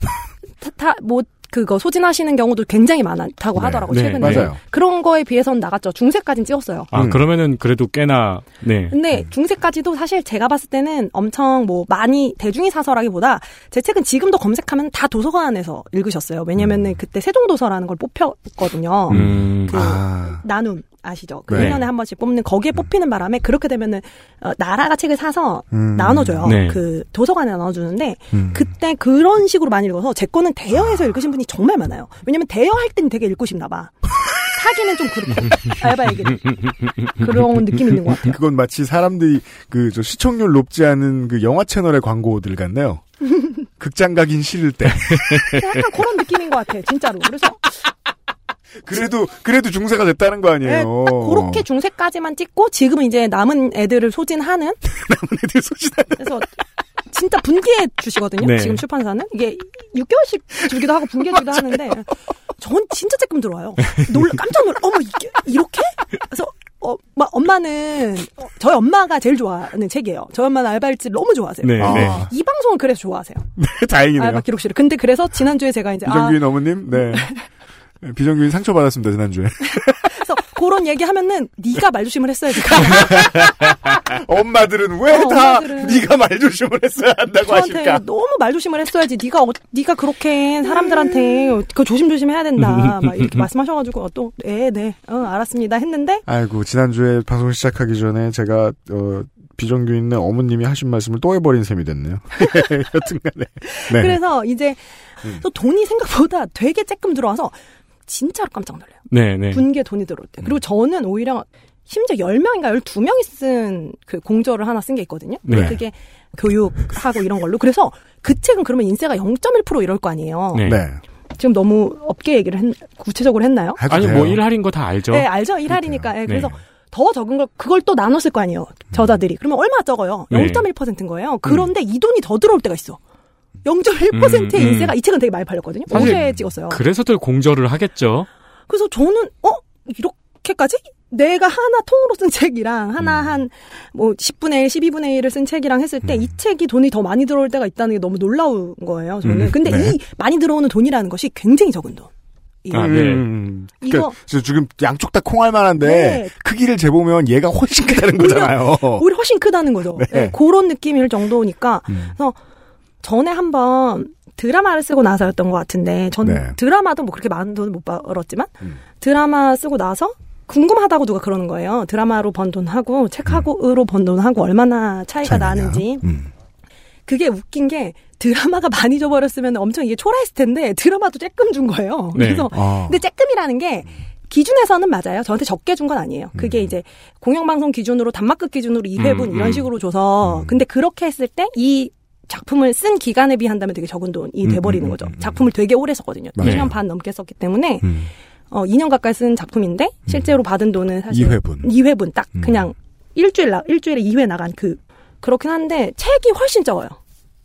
타 못 그거 소진하시는 경우도 굉장히 많다고 네, 하더라고요. 네, 최근에. 맞아요. 그런 거에 비해서는 나갔죠. 중세까지는 찍었어요. 아, 음. 그러면은 그래도 꽤나 네. 근데 중세까지도 사실 제가 봤을 때는 엄청 뭐 많이 대중이 사서라기보다 제 책은 지금도 검색하면 다 도서관에서 읽으셨어요. 왜냐면은 음. 그때 세종도서라는 걸 뽑혔거든요. 음. 그 아. 나눔 아시죠? 그 네. 일 년에 한 번씩 뽑는 거기에 음. 뽑히는 바람에 그렇게 되면은 어, 나라가 책을 사서 음. 나눠줘요. 네. 그 도서관에 나눠주는데 음. 그때 그런 식으로 많이 읽어서 제 거는 대여해서 아. 읽으신 분이 정말 많아요. 왜냐면 대여할 땐 되게 읽고 싶나 봐. 사기는 좀 그렇고 알바 얘기는 그런 느낌이 있는 것 같아요. 그건 마치 사람들이 그 저 시청률 높지 않은 그 영화 채널의 광고들 같네요. 극장 가긴 싫을 때. 약간 그런 느낌인 것 같아요. 진짜로. 그래서 그래도 그래도 중세가 됐다는 거 아니에요. 네, 딱 그렇게 중세까지만 찍고 지금은 이제 남은 애들을 소진하는. 남은 애들 소진하는. 그래서 진짜 분기에 주시거든요. 네. 지금 출판사는 이게 육 개월씩 주기도 하고 분기에 주기도 하는데 전 진짜 쬐끔 들어와요. 놀라 깜짝 놀라. 어머 이게 이렇게? 그래서 어, 막 엄마는 어, 저희 엄마가 제일 좋아하는 책이에요. 저희 엄마는 알바일지 너무 좋아하세요. 네, 아. 네. 이 방송을 그래서 좋아하세요. 네, 다행이네요. 알바 기록실. 근데 그래서 지난주에 제가 이제 이정규인 아, 어머님. 네. 비정규인 상처받았습니다, 지난주에. 그래서 그런 얘기하면은 네가 말조심을 했어야 돼. 엄마들은 왜 다 어, 네가 말조심을 했어야 한다고 하실까? 너무 말조심을 했어야지. 네가 어, 네가 그렇게 사람들한테 그 조심조심 해야 된다. 막 이렇게 말씀하셔가지고 또 네, 네, 어, 알았습니다 했는데. 아이고, 지난주에 방송 시작하기 전에 제가 어. 비정규인의 어머님이 하신 말씀을 또 해버린 셈이 됐네요. 여튼간에. 네. 그래서 이제 음. 또 돈이 생각보다 되게 조금 들어와서 진짜로 깜짝 놀래요. 네, 네. 분기에 돈이 들어올 때. 그리고 저는 오히려 심지어 열 명인가 열두 명이 쓴 그 공저를 하나 쓴 게 있거든요. 네. 그게 교육하고 이런 걸로. 그래서 그 책은 그러면 인세가 영 점 일 퍼센트 이럴 거 아니에요. 네. 네. 지금 너무 업계 얘기를 했, 구체적으로 했나요? 아니, 돼요. 뭐 일 할인 거 다 알죠. 네, 알죠. 일 할이니까. 네, 그래서 네. 더 적은 걸 그걸 또 나눴을 거 아니에요. 저자들이. 그러면 얼마 적어요? 영 점 일 퍼센트인 거예요. 그런데 음. 이 돈이 더 들어올 때가 있어. 영 점 일 퍼센트의 음, 음. 인세가 이 책은 되게 많이 팔렸거든요. 오세에 찍었어요. 그래서들 공저를 하겠죠. 그래서 저는 어? 이렇게까지? 내가 하나 통으로 쓴 책이랑 하나 음. 한 뭐 십분의 일, 십이분의 일을 쓴 책이랑 했을 때 이 음. 책이 돈이 더 많이 들어올 때가 있다는 게 너무 놀라운 거예요. 저는. 음. 근데 네. 이 많이 들어오는 돈이라는 것이 굉장히 적은 돈. 아, 네. 음, 그러니까 이거 지금 양쪽 다 콩할 만한데 네. 크기를 재보면 얘가 훨씬 크다는 거잖아요. 오히려, 오히려 훨씬 크다는 거죠. 네. 네, 그런 느낌일 정도니까. 음. 그래서 전에 한번 드라마를 쓰고 나서였던 것 같은데 전 네. 드라마도 뭐 그렇게 많은 돈을 못 벌었지만 음. 드라마 쓰고 나서 궁금하다고 누가 그러는 거예요. 드라마로 번 돈하고 책하고로 번 돈하고 얼마나 차이가 차이냐. 나는지. 음. 그게 웃긴 게 드라마가 많이 줘버렸으면 엄청 이게 초라했을 텐데 드라마도 쬐끔 준 거예요. 네. 그래서 아. 근데 쬐끔이라는 게 기준에서는 맞아요. 저한테 적게 준 건 아니에요. 그게 음. 이제 공영방송 기준으로 단막극 기준으로 이회분 음, 이런 음. 식으로 줘서 음. 근데 그렇게 했을 때 이 작품을 쓴 기간에 비한다면 되게 적은 돈이 돼버리는 거죠. 작품을 되게 오래 썼거든요. 네. 일 년 반 넘게 썼기 때문에 음. 어, 이 년 가까이 쓴 작품인데 실제로 음. 받은 돈은 사실 이회분. 이회분 딱 음. 그냥 일주일 나, 일주일에 이회 나간 그 그렇긴 한데 책이 훨씬 적어요.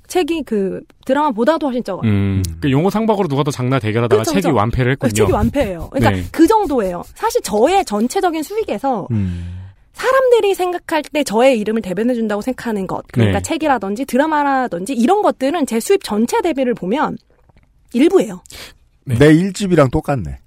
책이 그 드라마보다도 훨씬 적어요. 음, 그 용어 상박으로 누가 더 장나 대결하다가 그렇죠, 책이 그렇죠. 완패를 했군요. 책이 완패예요. 그러니까 네. 그 정도예요. 사실 저의 전체적인 수익에서 음. 사람들이 생각할 때 저의 이름을 대변해준다고 생각하는 것. 그러니까 네. 책이라든지 드라마라든지 이런 것들은 제 수입 전체 대비를 보면 일부예요. 네. 내 일집이랑 똑같네.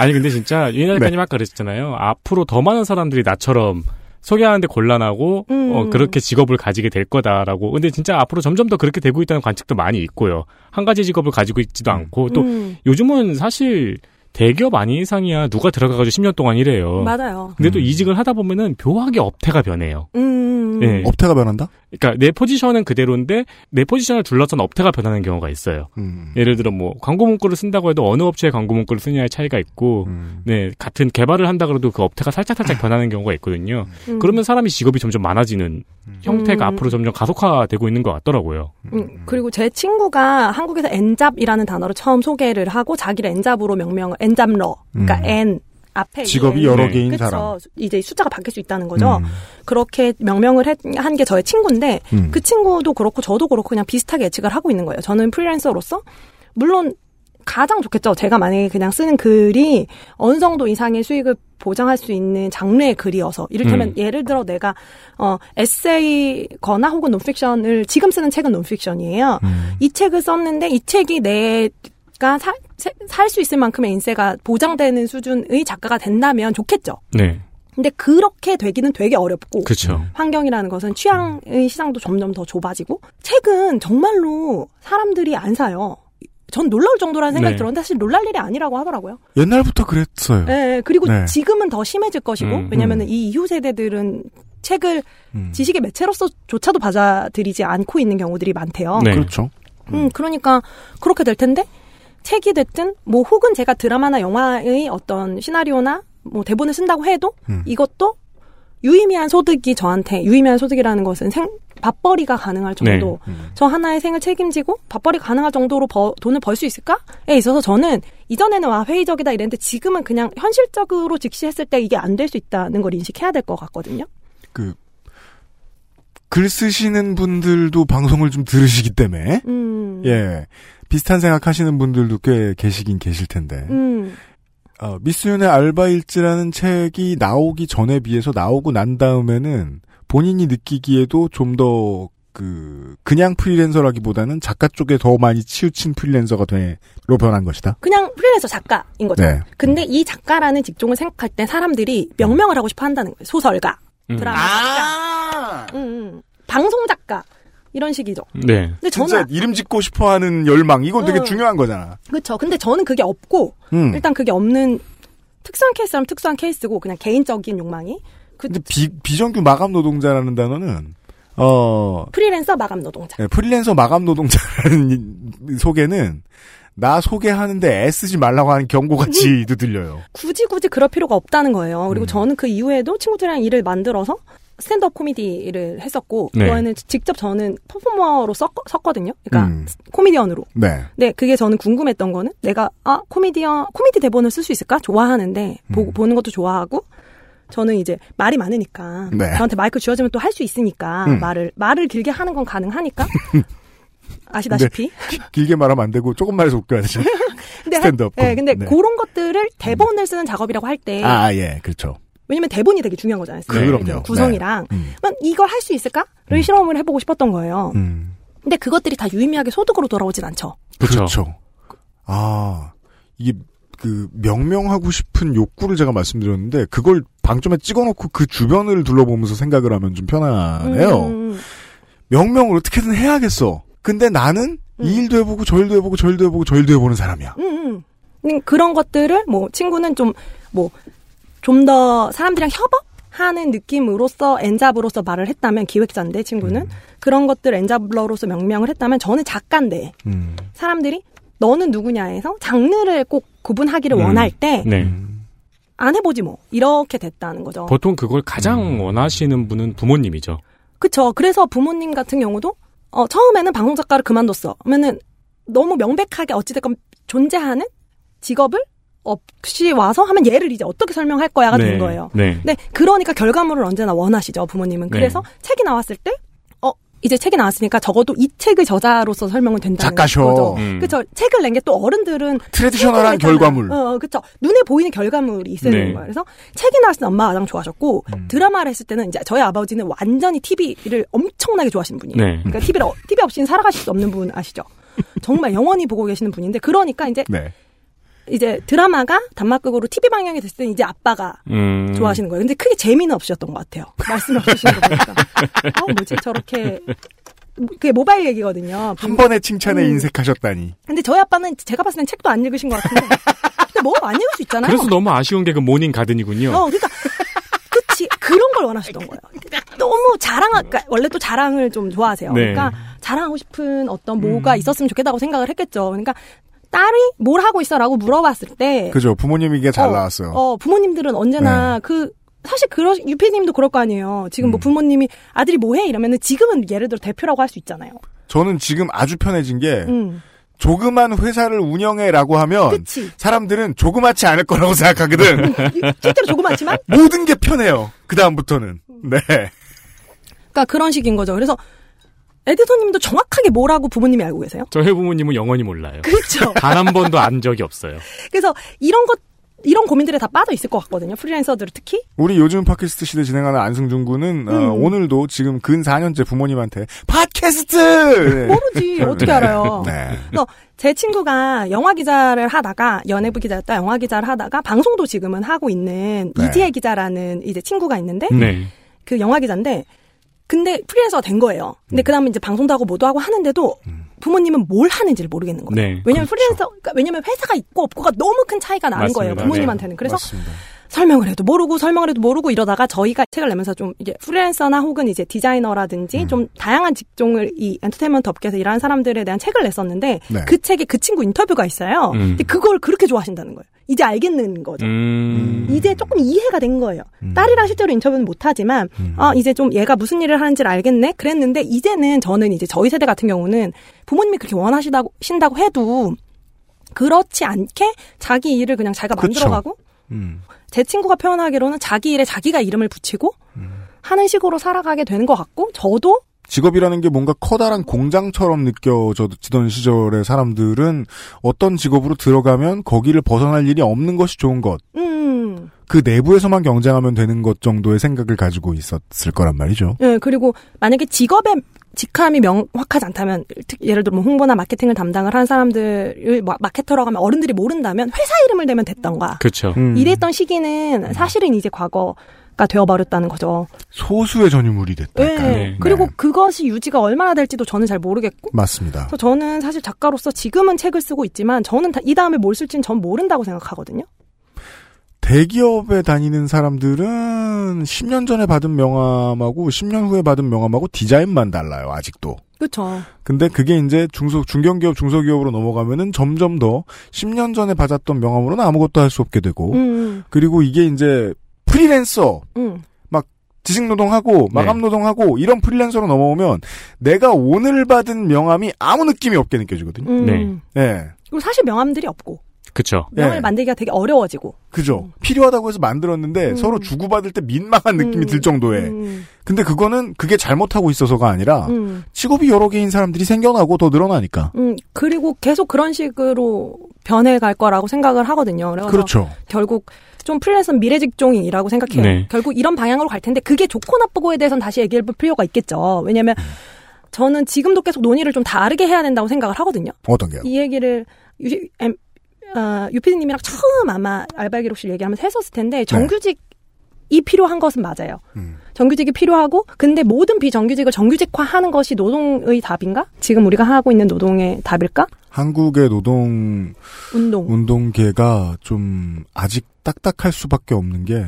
아니 근데 진짜 유인 작가님 네. 아까 그랬잖아요. 앞으로 더 많은 사람들이 나처럼 소개하는데 곤란하고 음. 어, 그렇게 직업을 가지게 될 거다라고. 근데 진짜 앞으로 점점 더 그렇게 되고 있다는 관측도 많이 있고요. 한 가지 직업을 가지고 있지도 않고 또 음. 요즘은 사실 대기업 아닌 이상이야 누가 들어가가지고 십 년 동안 일해요. 맞아요. 근데 음. 또 이직을 하다 보면은 묘하게 업태가 변해요. 음. 네. 업태가 변한다? 그러니까 내 포지션은 그대로인데 내 포지션을 둘러싼 업태가 변하는 경우가 있어요. 음. 예를 들어 뭐 광고 문구를 쓴다고 해도 어느 업체의 광고 문구를 쓰냐의 차이가 있고, 음. 네 같은 개발을 한다 그래도 그 업태가 살짝 살짝 변하는 경우가 있거든요. 음. 그러면 사람이 직업이 점점 많아지는 음. 형태가 음. 앞으로 점점 가속화되고 있는 것 같더라고요. 음. 그리고 제 친구가 한국에서 엔잡이라는 단어를 처음 소개를 하고 자기를 엔잡으로 명명을 엔잡러, 그러니까 음. N 앞에 직업이 여러 개인 그쵸? 사람 이제 숫자가 바뀔 수 있다는 거죠. 음. 그렇게 명명을 한 게 저의 친구인데 음. 그 친구도 그렇고 저도 그렇고 그냥 비슷하게 예측을 하고 있는 거예요. 저는 프리랜서로서 물론 가장 좋겠죠. 제가 만약에 그냥 쓰는 글이 어느 정도 이상의 수익을 보장할 수 있는 장르의 글이어서 이를테면 음. 예를 들어 내가 어, 에세이거나 혹은 논픽션을 지금 쓰는 책은 논픽션이에요. 음. 이 책을 썼는데 이 책이 내가 사 살 수 있을 만큼의 인세가 보장되는 수준의 작가가 된다면 좋겠죠. 네. 근데 그렇게 되기는 되게 어렵고. 그쵸. 환경이라는 것은 취향의 시장도 점점 더 좁아지고. 책은 정말로 사람들이 안 사요. 전 놀라울 정도라는 생각이 네. 들었는데 사실 놀랄 일이 아니라고 하더라고요. 옛날부터 그랬어요. 네. 그리고 네. 지금은 더 심해질 것이고. 음, 왜냐하면 음. 이 이후 세대들은 책을 음. 지식의 매체로서조차도 받아들이지 않고 있는 경우들이 많대요. 네. 그렇죠. 음, 그러니까 그렇게 될 텐데. 책이 됐든 뭐 혹은 제가 드라마나 영화의 어떤 시나리오나 뭐 대본을 쓴다고 해도 음. 이것도 유의미한 소득이 저한테 유의미한 소득이라는 것은 생, 밥벌이가 가능할 정도 네. 음. 저 하나의 생을 책임지고 밥벌이 가능할 정도로 버, 돈을 벌 수 있을까에 있어서 저는 이전에는 와 회의적이다 이랬는데 지금은 그냥 현실적으로 직시했을 때 이게 안 될 수 있다는 걸 인식해야 될 것 같거든요. 그 글 쓰시는 분들도 방송을 좀 들으시기 때문에 음. 예 비슷한 생각하시는 분들도 꽤 계시긴 계실 텐데 음. 어, 미스윤의 알바일지라는 책이 나오기 전에 비해서 나오고 난 다음에는 본인이 느끼기에도 좀 더 그 그냥 프리랜서라기보다는 작가 쪽에 더 많이 치우친 프리랜서가 돼로 변한 것이다. 그냥 프리랜서 작가인 거죠. 네. 근데 이 작가라는 직종을 생각할 때 사람들이 명명을 하고 싶어 한다는 거예요. 소설가, 음. 드라마 작가, 아~ 음, 음. 방송 작가 이런 식이죠. 네. 근데 저는 진짜 이름 짓고 싶어하는 열망 이건 음. 되게 중요한 거잖아. 그렇죠. 근데 저는 그게 없고 음. 일단 그게 없는 특수한 케이스라면 특수한 케이스고 그냥 개인적인 욕망이. 그, 근데 비, 비정규 마감 노동자라는 단어는. 어 프리랜서 마감 노동자. 네, 프리랜서 마감 노동자라는 소개는 나 소개하는데 애쓰지 말라고 하는 경고같이도 들려요. 굳이 굳이 그럴 필요가 없다는 거예요. 그리고 음. 저는 그 이후에도 친구들이랑 일을 만들어서 스탠드업 코미디를 했었고 네. 그거에는 직접 저는 퍼포머로 썼, 썼거든요. 그러니까 음. 코미디언으로. 네. 네, 그게 저는 궁금했던 거는 내가 아 코미디언 코미디 대본을 쓸 수 있을까? 좋아하는데 음. 보, 보는 것도 좋아하고. 저는 이제 말이 많으니까 네. 저한테 마이크 쥐어주면 또 할 수 있으니까 음. 말을 말을 길게 하는 건 가능하니까 아시다시피 기, 길게 말하면 안 되고 조금 말해서 웃겨야 되죠. 스탠드업. 네, 근데 네. 그런 것들을 대본을 쓰는 작업이라고 할 때 아, 예, 그렇죠. 왜냐면 대본이 되게 중요한 거잖아요. 네, 그럼요. 구성이랑 네. 음. 이걸 할 수 있을까를 음. 실험을 해보고 싶었던 거예요. 음. 근데 그것들이 다 유의미하게 소득으로 돌아오진 않죠. 그렇죠. 아 이게 그 명명하고 싶은 욕구를 제가 말씀드렸는데 그걸 방점에 찍어놓고 그 주변을 둘러보면서 생각을 하면 좀 편하네요. 음. 명명을 어떻게든 해야겠어. 근데 나는 음. 이 일도 해보고 저 일도 해보고 저 일도 해보고 저 일도 해보는 사람이야. 음. 그런 것들을 뭐 친구는 좀 뭐 좀 더 사람들이랑 협업하는 느낌으로서 엔잡으로서 말을 했다면 기획자인데 친구는 음. 그런 것들 엔잡러로서 명명을 했다면 저는 작가인데 음. 사람들이 너는 누구냐에서 장르를 꼭 구분하기를 음. 원할 때 네. 안 해보지 뭐 이렇게 됐다는 거죠. 보통 그걸 가장 음. 원하시는 분은 부모님이죠. 그렇죠. 그래서 부모님 같은 경우도 어, 처음에는 방송 작가를 그만뒀어. 그러면은 너무 명백하게 어찌됐건 존재하는 직업을 없이 와서 하면 얘를 이제 어떻게 설명할 거야가 네. 된 거예요. 네. 근데 그러니까 결과물을 언제나 원하시죠 부모님은. 그래서 네. 책이 나왔을 때. 이제 책이 나왔으니까 적어도 이 책의 저자로서 설명은 된다는 작가쇼. 거죠. 음. 그렇죠. 책을 낸 게 또 어른들은 트레디셔널한 결과물. 어, 그렇죠. 눈에 보이는 결과물이 있어야 되는 네. 거예요. 그래서 책이 나왔을 때 엄마가 가장 좋아하셨고 음. 드라마를 했을 때는 이제 저희 아버지는 완전히 티비를 엄청나게 좋아하신 분이에요. 네. 그러니까 티비를 티비 없이는 살아가실 수 없는 분 아시죠? 정말 영원히 보고 계시는 분인데 그러니까 이제 네. 이제 드라마가 단막극으로 티비 방영이 됐을 때 이제 아빠가 음. 좋아하시는 거예요. 근데 크게 재미는 없으셨던 것 같아요. 말씀 없으신 거 보니까. 어, 뭐지 저렇게. 그게 모바일 얘기거든요. 한 번의 칭찬에 음. 인색하셨다니. 근데 저희 아빠는 제가 봤을 땐 책도 안 읽으신 것 같은데. 근데 뭐 안 읽을 수 있잖아요. 그래서 너무 아쉬운 게 그 모닝 가든이군요. 어, 그러니까. 그치. 그런 걸 원하셨던 거예요. 너무 자랑, 그러니까 원래 또 자랑을 좀 좋아하세요. 네. 그러니까 자랑하고 싶은 어떤 뭐가 음. 있었으면 좋겠다고 생각을 했겠죠. 그러니까. 딸이 뭘 하고 있어라고 물어봤을 때. 그죠. 부모님이 이게 잘 어, 나왔어요. 어, 부모님들은 언제나 네. 그, 사실 그러, 유피님도 그럴 거 아니에요. 지금 음. 뭐 부모님이 아들이 뭐 해? 이러면은 지금은 예를 들어 대표라고 할 수 있잖아요. 저는 지금 아주 편해진 게. 음. 조그만 회사를 운영해라고 하면 그치. 사람들은 조그맣지 않을 거라고 생각하거든. 실제로 조그맣지만? 모든 게 편해요. 그다음부터는. 네. 그러니까 그런 식인 거죠. 그래서. 에디터님도 정확하게 뭐라고 부모님이 알고 계세요? 저희 부모님은 영원히 몰라요. 그렇죠. 단 한 번도 안 적이 없어요. 그래서 이런 것, 이런 고민들에 다 빠져 있을 것 같거든요. 프리랜서들 특히. 우리 요즘 팟캐스트 시대 진행하는 안승준 군은 음. 어, 오늘도 지금 근 사 년째 부모님한테 팟캐스트! 모르지. 어떻게 알아요. 네. 그래서 제 친구가 영화 기자를 하다가 연예부 기자였다 영화 기자를 하다가 방송도 지금은 하고 있는 네. 이지혜 기자라는 이제 친구가 있는데 네. 그 영화 기자인데 근데 프리랜서가 된 거예요. 근데 음. 그다음에 이제 방송도 하고 뭐도 하고 하는데도 부모님은 뭘 하는지를 모르겠는 거예요. 네, 왜냐면 그렇죠. 프리랜서, 그러니까 왜냐면 회사가 있고 없고가 너무 큰 차이가 나는 맞습니다. 거예요. 부모님한테는. 그래서 맞습니다. 설명을 해도 모르고 설명을 해도 모르고 이러다가 저희가 책을 내면서 좀 이제 프리랜서나 혹은 이제 디자이너라든지 음. 좀 다양한 직종을 이 엔터테인먼트 업계에서 일하는 사람들에 대한 책을 냈었는데 네. 그 책에 그 친구 인터뷰가 있어요. 음. 근데 그걸 그렇게 좋아하신다는 거예요. 이제 알겠는 거죠. 음. 이제 조금 이해가 된 거예요. 음. 딸이랑 실제로 인터뷰는 못하지만 음. 아 이제 좀 얘가 무슨 일을 하는지를 알겠네? 그랬는데 이제는 저는 이제 저희 세대 같은 경우는 부모님이 그렇게 원하신다고 신다고 해도 그렇지 않게 자기 일을 그냥 자기가 만들어가고 음. 제 친구가 표현하기로는 자기 일에 자기가 이름을 붙이고 음. 하는 식으로 살아가게 되는 것 같고 저도 직업이라는 게 뭔가 커다란 공장처럼 느껴지던 시절의 사람들은 어떤 직업으로 들어가면 거기를 벗어날 일이 없는 것이 좋은 것. 음. 그 내부에서만 경쟁하면 되는 것 정도의 생각을 가지고 있었을 거란 말이죠. 네, 그리고 만약에 직업에 직함이 명확하지 않다면, 예를 들어 뭐 홍보나 마케팅을 담당을 한 사람들을 마케터라고 하면 어른들이 모른다면 회사 이름을 대면 됐던가. 그렇죠. 음. 이랬던 시기는 사실은 이제 과거. 가 되어버렸다는 거죠. 소수의 전유물이 됐다. 네. 네. 그리고 네. 그것이 유지가 얼마나 될지도 저는 잘 모르겠고. 맞습니다. 그래서 저는 사실 작가로서 지금은 책을 쓰고 있지만 저는 다, 이 다음에 뭘 쓸지는 전 모른다고 생각하거든요. 대기업에 다니는 사람들은 십 년 전에 받은 명함하고 십 년 후에 받은 명함하고 디자인만 달라요. 아직도. 그렇죠. 근데 그게 이제 중소 중견기업 중소기업으로 넘어가면은 점점 더 십 년 전에 받았던 명함으로는 아무것도 할 수 없게 되고. 음. 그리고 이게 이제 프리랜서, 음. 막 지식노동하고 마감노동하고 네. 이런 프리랜서로 넘어오면 내가 오늘 받은 명함이 아무 느낌이 없게 느껴지거든요. 음. 네. 네. 그리고 사실 명함들이 없고. 그렇죠. 명함을 네. 만들기가 되게 어려워지고. 그죠. 음. 필요하다고 해서 만들었는데 음. 서로 주고받을 때 민망한 느낌이 음. 들 정도에. 음. 근데 그거는 그게 잘못하고 있어서가 아니라 음. 직업이 여러 개인 사람들이 생겨나고 더 늘어나니까. 음. 그리고 계속 그런 식으로 변해갈 거라고 생각을 하거든요. 그래서 그렇죠. 결국 좀 프리랜서 미래 직종이라고 생각해요. 네. 결국 이런 방향으로 갈 텐데 그게 좋고 나쁘고에 대해서는 다시 얘기할 필요가 있겠죠. 왜냐하면 저는 지금도 계속 논의를 좀 다르게 해야 된다고 생각을 하거든요. 어떤 게요? 이 얘기를 유피디님이랑 어, 처음 아마 알바기록실 얘기하면서 했었을 텐데 정규직이 네. 필요한 것은 맞아요. 음. 정규직이 필요하고 근데 모든 비정규직을 정규직화하는 것이 노동의 답인가? 지금 우리가 하고 있는 노동의 답일까? 한국의 노동 운동. 운동계가 좀 아직 딱딱할 수밖에 없는 게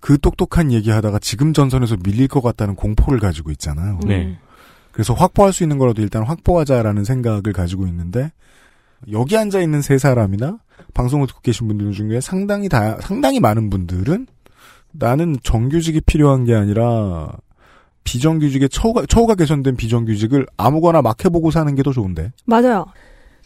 그 똑똑한 얘기하다가 지금 전선에서 밀릴 것 같다는 공포를 가지고 있잖아요. 네. 그래서 확보할 수 있는 거라도 일단 확보하자라는 생각을 가지고 있는데 여기 앉아 있는 세 사람이나 방송을 듣고 계신 분들 중에 상당히 다 상당히 많은 분들은 나는 정규직이 필요한 게 아니라 비정규직에 처우가, 처우가 개선된 비정규직을 아무거나 막 해보고 사는 게 더 좋은데. 맞아요.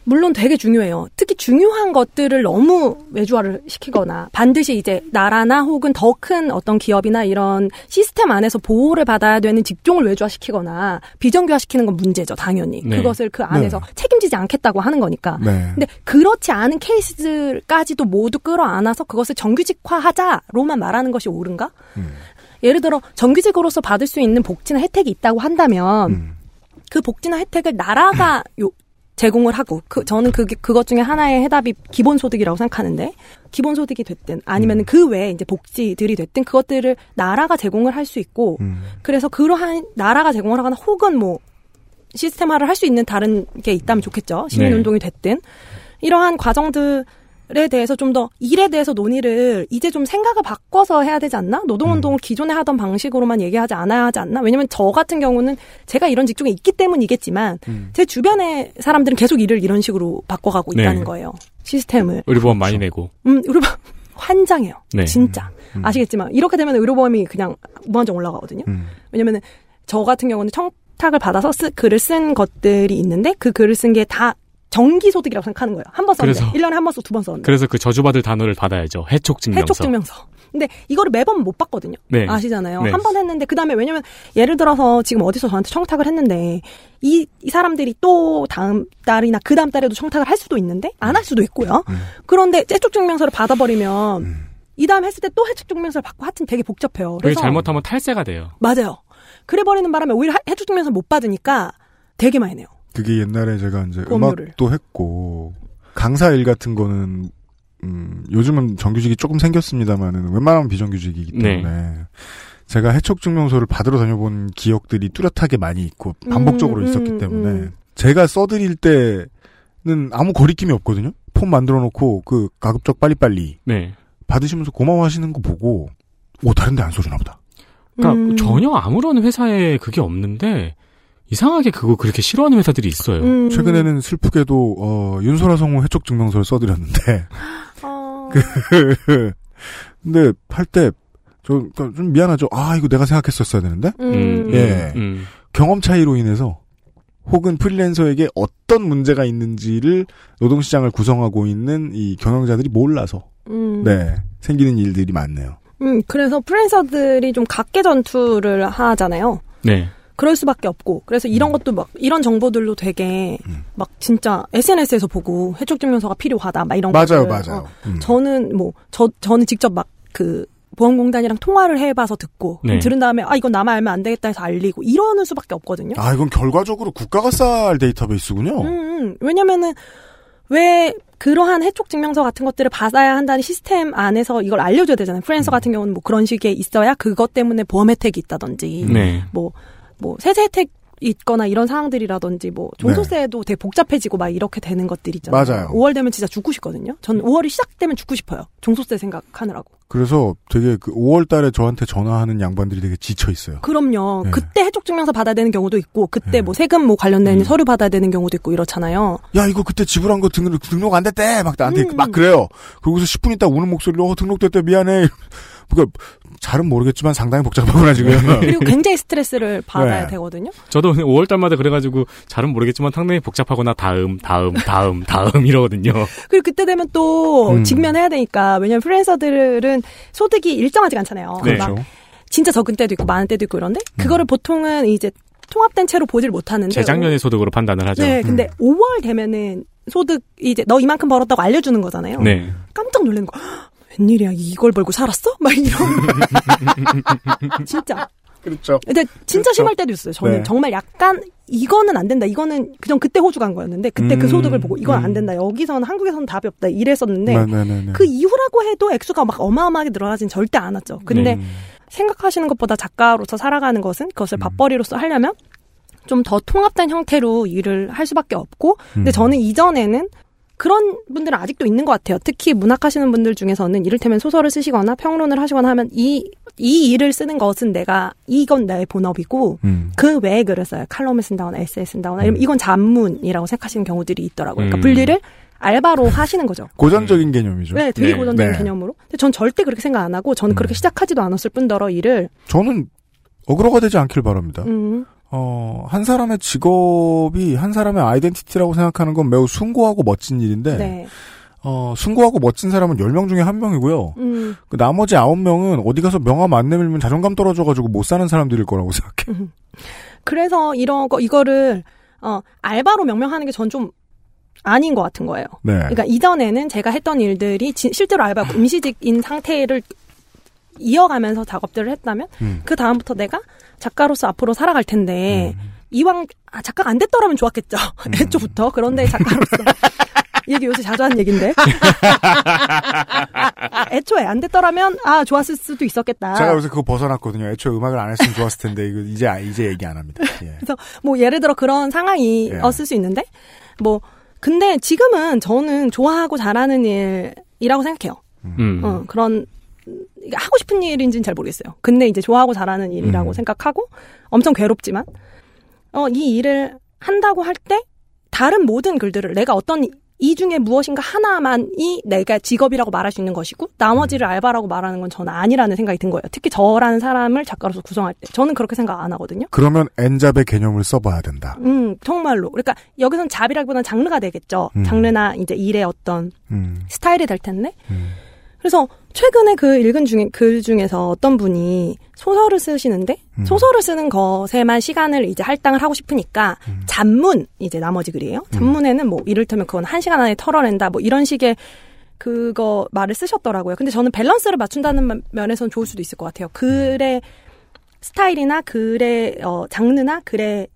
물론 되게 중요해요. 특히 중요한 것들을 너무 외주화를 시키거나 반드시 이제 나라나 혹은 더 큰 어떤 기업이나 이런 시스템 안에서 보호를 받아야 되는 직종을 외주화시키거나 비정규화시키는 건 문제죠. 당연히. 네. 그것을 그 안에서 네. 책임지지 않겠다고 하는 거니까. 네. 근데 그렇지 않은 케이스까지도 모두 끌어안아서 그것을 정규직화하자로만 말하는 것이 옳은가? 음. 예를 들어 정규직으로서 받을 수 있는 복지나 혜택이 있다고 한다면 음. 그 복지나 혜택을 나라가 요 제공을 하고 그 저는 그게 그것 중에 하나의 해답이 기본소득이라고 생각하는데 기본소득이 됐든 아니면 그 외에 이제 복지들이 됐든 그것들을 나라가 제공을 할 수 있고 음. 그래서 그러한 나라가 제공을 하거나 혹은 뭐 시스템화를 할 수 있는 다른 게 있다면 좋겠죠. 시민운동이 네. 됐든 이러한 과정들 에 대해서 좀 더 일에 대해서 논의를 이제 좀 생각을 바꿔서 해야 되지 않나? 노동운동을 음. 기존에 하던 방식으로만 얘기하지 않아야 하지 않나? 왜냐면 저 같은 경우는 제가 이런 직종에 있기 때문이겠지만 음. 제 주변의 사람들은 계속 일을 이런 식으로 바꿔가고 네. 있다는 거예요. 시스템을. 의료보험 많이 내고. 음, 의료보험 환장해요. 네. 진짜. 음. 아시겠지만 이렇게 되면 의료보험이 그냥 무한정 올라가거든요. 음. 왜냐면 저 같은 경우는 청탁을 받아서 쓰, 글을 쓴 것들이 있는데 그 글을 쓴 게 다 정기소득이라고 생각하는 거예요. 한 번 썼는데. 일 년에 한 번 써, 두 번 썼는데. 그래서 그 저주받을 단어를 받아야죠. 해촉증명서. 해촉증명서. 근데 이거를 매번 못 받거든요. 네. 아시잖아요. 네. 한 번 했는데 그다음에 왜냐면 예를 들어서 지금 어디서 저한테 청탁을 했는데 이, 이 사람들이 또 다음 달이나 그 다음 달에도 청탁을 할 수도 있는데 안 할 수도 있고요. 음. 그런데 해촉증명서를 받아버리면 음. 이 다음 했을 때 또 해촉증명서를 받고 하여튼 되게 복잡해요. 그게 잘못하면 탈세가 돼요. 맞아요. 그래버리는 바람에 오히려 해촉증명서 못 받으니까 되게 많이 내요. 그게 옛날에 제가 이제 업무를. 음악도 했고 강사 일 같은 거는 음, 요즘은 정규직이 조금 생겼습니다만은 웬만하면 비정규직이기 때문에 네. 제가 해촉증명서를 받으러 다녀본 기억들이 뚜렷하게 많이 있고 반복적으로 음, 있었기 음, 때문에 음. 제가 써드릴 때는 아무 거리낌이 없거든요. 폼 만들어놓고 그 가급적 빨리빨리 네. 받으시면서 고마워하시는 거 보고 오 다른 데 안 써주나 보다. 그러니까 음. 전혀 아무런 회사에 그게 없는데 이상하게 그거 그렇게 싫어하는 회사들이 있어요. 음. 최근에는 슬프게도 어, 윤소라 성우 해촉 증명서를 써드렸는데, 어... 그, 근데 할 때 좀 좀 미안하죠. 아 이거 내가 생각했었어야 되는데, 음. 예 음. 경험 차이로 인해서 혹은 프리랜서에게 어떤 문제가 있는지를 노동시장을 구성하고 있는 이 경영자들이 몰라서, 음. 네 생기는 일들이 많네요. 음 그래서 프리랜서들이 좀 각계 전투를 하잖아요. 네. 그럴 수밖에 없고 그래서 이런 것도 막 이런 정보들로 되게 음. 막 진짜 에스엔에스에서 보고 해촉증명서가 필요하다 막 이런 거 맞아요 것들. 맞아요 어, 음. 저는 뭐 저 저는 직접 막 그 보험공단이랑 통화를 해봐서 듣고 네. 들은 다음에 아 이건 나만 알면 안 되겠다 해서 알리고 이러는 수밖에 없거든요. 아 이건 결과적으로 국가가 쌀 데이터베이스군요. 음, 왜냐면은 왜 그러한 해촉 증명서 같은 것들을 받아야 한다는 시스템 안에서 이걸 알려줘야 되잖아요. 프리랜서 음. 같은 경우는 뭐 그런 식에 있어야 그것 때문에 보험 혜택이 있다든지 네. 뭐, 뭐 세제 혜택 있거나 이런 사항들이라든지 뭐 종소세도 네. 되게 복잡해지고 막 이렇게 되는 것들 있잖아요. 맞아요. 오월 되면 진짜 죽고 싶거든요. 전 오월이 시작되면 죽고 싶어요. 종소세 생각하느라고. 그래서 되게 그 오월 달에 저한테 전화하는 양반들이 되게 지쳐 있어요. 그럼요. 네. 그때 해촉 증명서 받아야 되는 경우도 있고 그때 네. 뭐 세금 뭐 관련된 음. 서류 받아야 되는 경우도 있고 이렇잖아요. 야 이거 그때 지불한 거 등록 등록 안 됐대 막 나한테 음. 막 그래요. 그러고서 십 분 있다 우는 목소리로 어, 등록됐대 미안해. 그러니까 잘은 모르겠지만 상당히 복잡하구나 지금. 그리고 굉장히 스트레스를 받아야 네. 되거든요. 저도 오월 달마다 그래가지고 잘은 모르겠지만 상당히 복잡하거나 다음 다음 다음 다음 이러거든요. 그리고 그때 되면 또 음. 직면해야 되니까 왜냐하면 프리랜서들은 소득이 일정하지가 않잖아요. 그렇죠. 막 진짜 적은 때도 있고 많은 때도 있고 이런데 음. 그거를 보통은 이제 통합된 채로 보질 못하는데 재작년의 소득으로 판단을 하죠. 네, 근데 음. 오월 되면은 소득 이제 너 이만큼 벌었다고 알려주는 거잖아요. 네. 깜짝 놀라는 거. 웬일이야 이걸 벌고 살았어? 막 이런 진짜 그렇죠. 근데 진짜 그렇죠. 심할 때도 있어요. 저는 네. 정말 약간 이거는 안 된다. 이거는 그냥 그때 호주 간 거였는데 그때 음, 그 소득을 보고 이건 음. 안 된다. 여기서는 한국에서는 답이 없다. 이랬었는데 네, 네, 네, 네. 그 이후라고 해도 액수가 막 어마어마하게 늘어나진 절대 않았죠. 근데 음. 생각하시는 것보다 작가로서 살아가는 것은 그것을 음. 밥벌이로서 하려면 좀 더 통합된 형태로 일을 할 수밖에 없고 근데 음. 저는 이전에는 그런 분들은 아직도 있는 것 같아요. 특히 문학하시는 분들 중에서는 이를테면 소설을 쓰시거나 평론을 하시거나 하면 이, 이 일을 쓰는 것은 내가 이건 나의 본업이고 음. 그 외에 글을 써요. 칼럼을 쓴다거나 에세이 쓴다거나 음. 이건 잡문이라고 생각하시는 경우들이 있더라고요. 그러니까 분리를 알바로 하시는 거죠. 고전적인 개념이죠. 네, 되게 네. 고전적인 네. 개념으로. 근데 전 절대 그렇게 생각 안 하고 저는 음. 그렇게 시작하지도 않았을 뿐더러 일을. 저는 어그로가 되지 않길 바랍니다. 음. 어, 한 사람의 직업이 한 사람의 아이덴티티라고 생각하는 건 매우 숭고하고 멋진 일인데 네. 어, 숭고하고 멋진 사람은 열 명 중에 한 명이고요. 음. 그 나머지 아홉 명은 어디 가서 명함 안 내밀면 자존감 떨어져가지고 못 사는 사람들일 거라고 생각해. 음. 그래서 이런 거 이거를 어, 알바로 명명하는 게 전 좀 아닌 것 같은 거예요. 네. 그러니까 이전에는 제가 했던 일들이 지, 실제로 알바고 임시직인 상태를 이어가면서 작업들을 했다면 음. 그 다음부터 내가 작가로서 앞으로 살아갈 텐데 음. 이왕 아, 작가가 안 됐더라면 좋았겠죠. 음. 애초부터. 그런데 작가로서 얘기 요새 자주 하는 얘기인데 애초에 안 됐더라면 아 좋았을 수도 있었겠다. 제가 요새 그거 벗어났거든요. 애초에 음악을 안 했으면 좋았을 텐데 이거 이제 이제 얘기 안 합니다. 예. 그래서 뭐 예를 들어 그런 상황이었을 예. 수 있는데 뭐 근데 지금은 저는 좋아하고 잘하는 일이라고 생각해요. 음. 어, 그런 하고 싶은 일인지는 잘 모르겠어요. 근데 이제 좋아하고 잘하는 일이라고 음. 생각하고 엄청 괴롭지만 어, 이 일을 한다고 할 때 다른 모든 글들을 내가 어떤 이 중에 무엇인가 하나만이 내가 직업이라고 말할 수 있는 것이고 나머지를 알바라고 말하는 건 전 아니라는 생각이 든 거예요. 특히 저라는 사람을 작가로서 구성할 때 저는 그렇게 생각 안 하거든요. 그러면 엔잡의 개념을 써봐야 된다. 음, 정말로. 그러니까 여기선 잡이라기보다는 장르가 되겠죠. 음. 장르나 이제 일의 어떤 음. 스타일이 될 텐데 음. 그래서 최근에 그 읽은 중에 글 중에서 어떤 분이 소설을 쓰시는데 음. 소설을 쓰는 것에만 시간을 이제 할당을 하고 싶으니까 음. 잡문 이제 나머지 글이에요. 잡문에는 뭐 이를테면 그건 한 시간 안에 털어낸다 뭐 이런 식의 그거 말을 쓰셨더라고요. 근데 저는 밸런스를 맞춘다는 면에서는 좋을 수도 있을 것 같아요. 글의 스타일이나 글의 어, 장르나 글의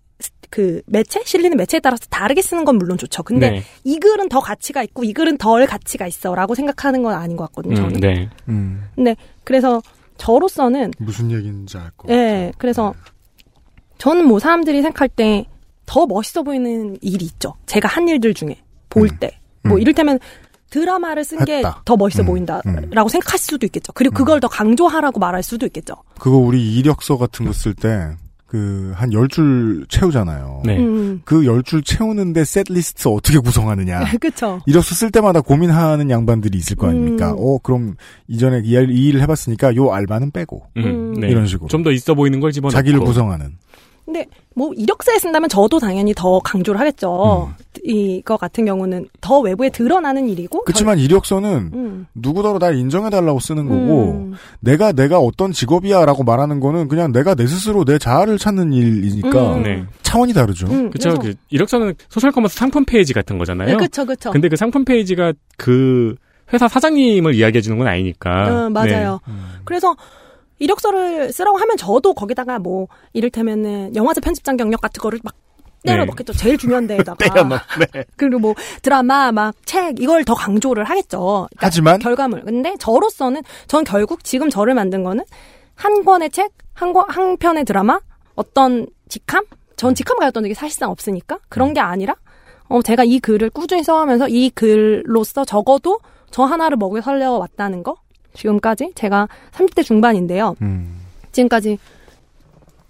그 매체 실리는 매체에 따라서 다르게 쓰는 건 물론 좋죠. 근데 네. 이 글은 더 가치가 있고 이 글은 덜 가치가 있어라고 생각하는 건 아닌 것 같거든요. 저는. 음, 네. 음. 근데 그래서 저로서는 무슨 얘기인지 알 것 같아요. 네. 그래서 저는 뭐 사람들이 생각할 때 더 멋있어 보이는 일이 있죠. 제가 한 일들 중에 볼 때 뭐 음, 음. 이를테면 드라마를 쓴 게 더 멋있어 음, 보인다라고 음. 생각할 수도 있겠죠. 그리고 그걸 음. 더 강조하라고 말할 수도 있겠죠. 그거 우리 이력서 같은 거 쓸 때 그, 한 열 줄 채우잖아요. 네. 음. 그 열 줄 채우는데 셋리스트 어떻게 구성하느냐. 그쵸. 이력서 쓸 때마다 고민하는 양반들이 있을 거 아닙니까? 음. 어, 그럼 이전에 이, 이 일을 해봤으니까 요 알바는 빼고. 음. 네. 이런 식으로. 좀 더 있어 보이는 걸 집어넣고. 자기를 구성하는. 근데 뭐 이력서에 쓴다면 저도 당연히 더 강조를 하겠죠. 음. 이거 같은 경우는 더 외부에 드러나는 일이고. 그렇지만 덜... 이력서는 음. 누구더러 날 인정해달라고 쓰는 거고 음. 내가 내가 어떤 직업이야 라고 말하는 거는 그냥 내가 내 스스로 내 자아를 찾는 일이니까 음. 네. 차원이 다르죠. 음. 그렇죠. 그 이력서는 소셜 커머스 상품 페이지 같은 거잖아요. 그렇죠. 네, 그렇죠. 근데 그 상품 페이지가 그 회사 사장님을 이야기해주는 건 아니니까. 음, 맞아요. 네. 음. 그래서 이력서를 쓰라고 하면 저도 거기다가 뭐 이를테면은 영화제 편집장 경력 같은 거를 막 때려 넣겠죠. 네. 제일 중요한 데에다가. 때려 막. 네. 그리고 뭐 드라마 막 책 이걸 더 강조를 하겠죠. 그러니까 하지만 결과물. 근데 저로서는 전 결국 지금 저를 만든 거는 한 권의 책, 한 권, 한 편의 드라마, 어떤 직함? 전 직함 가졌던 적이 사실상 없으니까 그런 게 아니라 어 제가 이 글을 꾸준히 써가면서 이 글로써 적어도 저 하나를 먹여 살려왔다는 거. 지금까지 제가 삼십 대 중반인데요. 음. 지금까지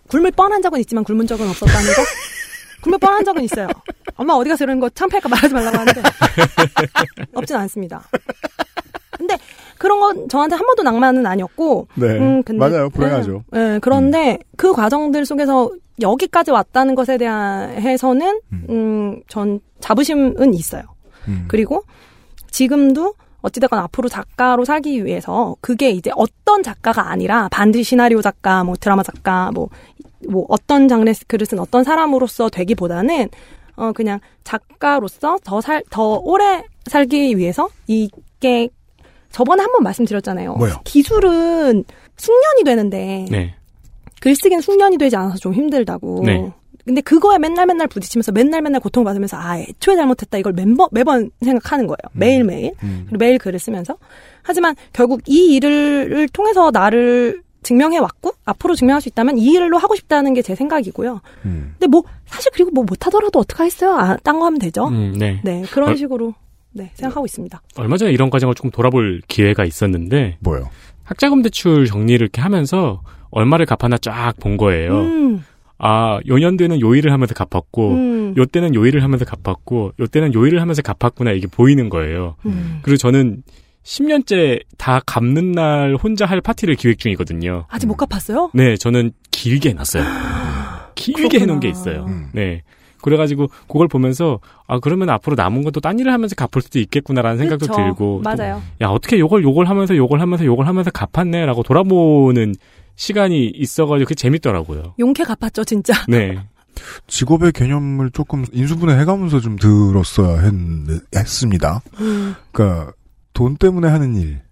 굶을 뻔한 적은 있지만 굶은 적은 없었다는 거. 굶을 뻔한 적은 있어요. 엄마 어디 가서 이런 거 창피할까 말하지 말라고 하는데 없진 않습니다. 근데 그런 건 저한테 한 번도 낭만은 아니었고, 네, 음, 근데, 맞아요, 불행하죠. 네, 네 그런데 음. 그 과정들 속에서 여기까지 왔다는 것에 대해서는 음, 음 전 자부심은 있어요. 음. 그리고 지금도 어찌됐건 앞으로 작가로 살기 위해서 그게 이제 어떤 작가가 아니라 반드시 시나리오 작가, 뭐 드라마 작가, 뭐, 뭐 어떤 장르의 글을 쓴 어떤 사람으로서 되기보다는 어 그냥 작가로서 더 살, 더 오래 살기 위해서 이게 저번에 한번 말씀드렸잖아요. 뭐요? 기술은 숙련이 되는데 네. 글쓰기는 숙련이 되지 않아서 좀 힘들다고. 네. 근데 그거에 맨날 맨날 부딪히면서 맨날 맨날 고통받으면서 아 애초에 잘못했다 이걸 매번, 매번 생각하는 거예요. 음. 매일매일. 음. 그리고 매일 글을 쓰면서. 하지만 결국 이 일을 통해서 나를 증명해왔고 앞으로 증명할 수 있다면 이 일로 하고 싶다는 게 제 생각이고요. 음. 근데 뭐 사실 그리고 뭐 못하더라도 어떡하겠어요. 아, 딴 거 하면 되죠. 음, 네. 네 그런 얼, 식으로 네 생각하고 있습니다. 얼마 전에 이런 과정을 조금 돌아볼 기회가 있었는데 뭐요? 학자금 대출 정리를 이렇게 하면서 얼마를 갚았나 쫙 본 거예요. 음. 아, 요년도에는 요 일을 하면서 갚았고, 음. 요 때는 요 일을 하면서 갚았고, 요 때는 요 일을 하면서 갚았구나, 이게 보이는 거예요. 음. 그리고 저는 십 년째 다 갚는 날 혼자 할 파티를 기획 중이거든요. 아직 못 갚았어요? 네, 저는 길게 해놨어요. 길게 그렇구나. 해놓은 게 있어요. 음. 네. 그래가지고, 그걸 보면서, 아, 그러면 앞으로 남은 것도 딴 일을 하면서 갚을 수도 있겠구나라는 생각도 그쵸. 들고. 맞아요. 또, 야, 어떻게 요걸, 요걸 하면서, 요걸 하면서, 요걸 하면서 갚았네? 라고 돌아보는 시간이 있어가지고 그게 재밌더라고요. 용케 갚았죠, 진짜. 네. 직업의 개념을 조금 인수분해 해가면서 좀 들었어야 했, 했습니다. 그러니까 돈 때문에 하는 일,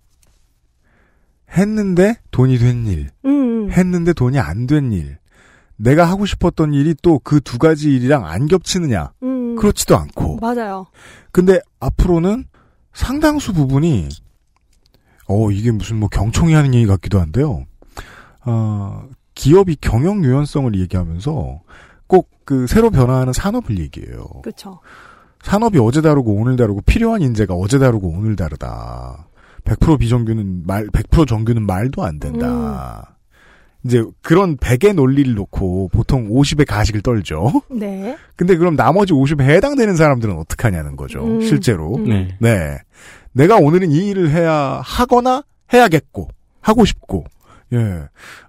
했는데 돈이 된 일, 음. 했는데 돈이 안 된 일, 내가 하고 싶었던 일이 또 그 두 가지 일이랑 안 겹치느냐, 음. 그렇지도 않고. 맞아요. 근데 앞으로는 상당수 부분이 어 이게 무슨 뭐 경총이 하는 얘기 같기도 한데요. 어, 기업이 경영 유연성을 얘기하면서 꼭 그 새로 변화하는 산업을 얘기해요. 그렇죠. 산업이 어제 다르고 오늘 다르고 필요한 인재가 어제 다르고 오늘 다르다. 백 퍼센트 비정규는 말, 백 퍼센트 정규는 말도 안 된다. 음. 이제 그런 백의 논리를 놓고 보통 오십의 가식을 떨죠. 네. 근데 그럼 나머지 오십에 해당되는 사람들은 어떡하냐는 거죠. 음. 실제로. 음. 네. 네. 내가 오늘은 이 일을 해야 하거나 해야겠고 하고 싶고. 예.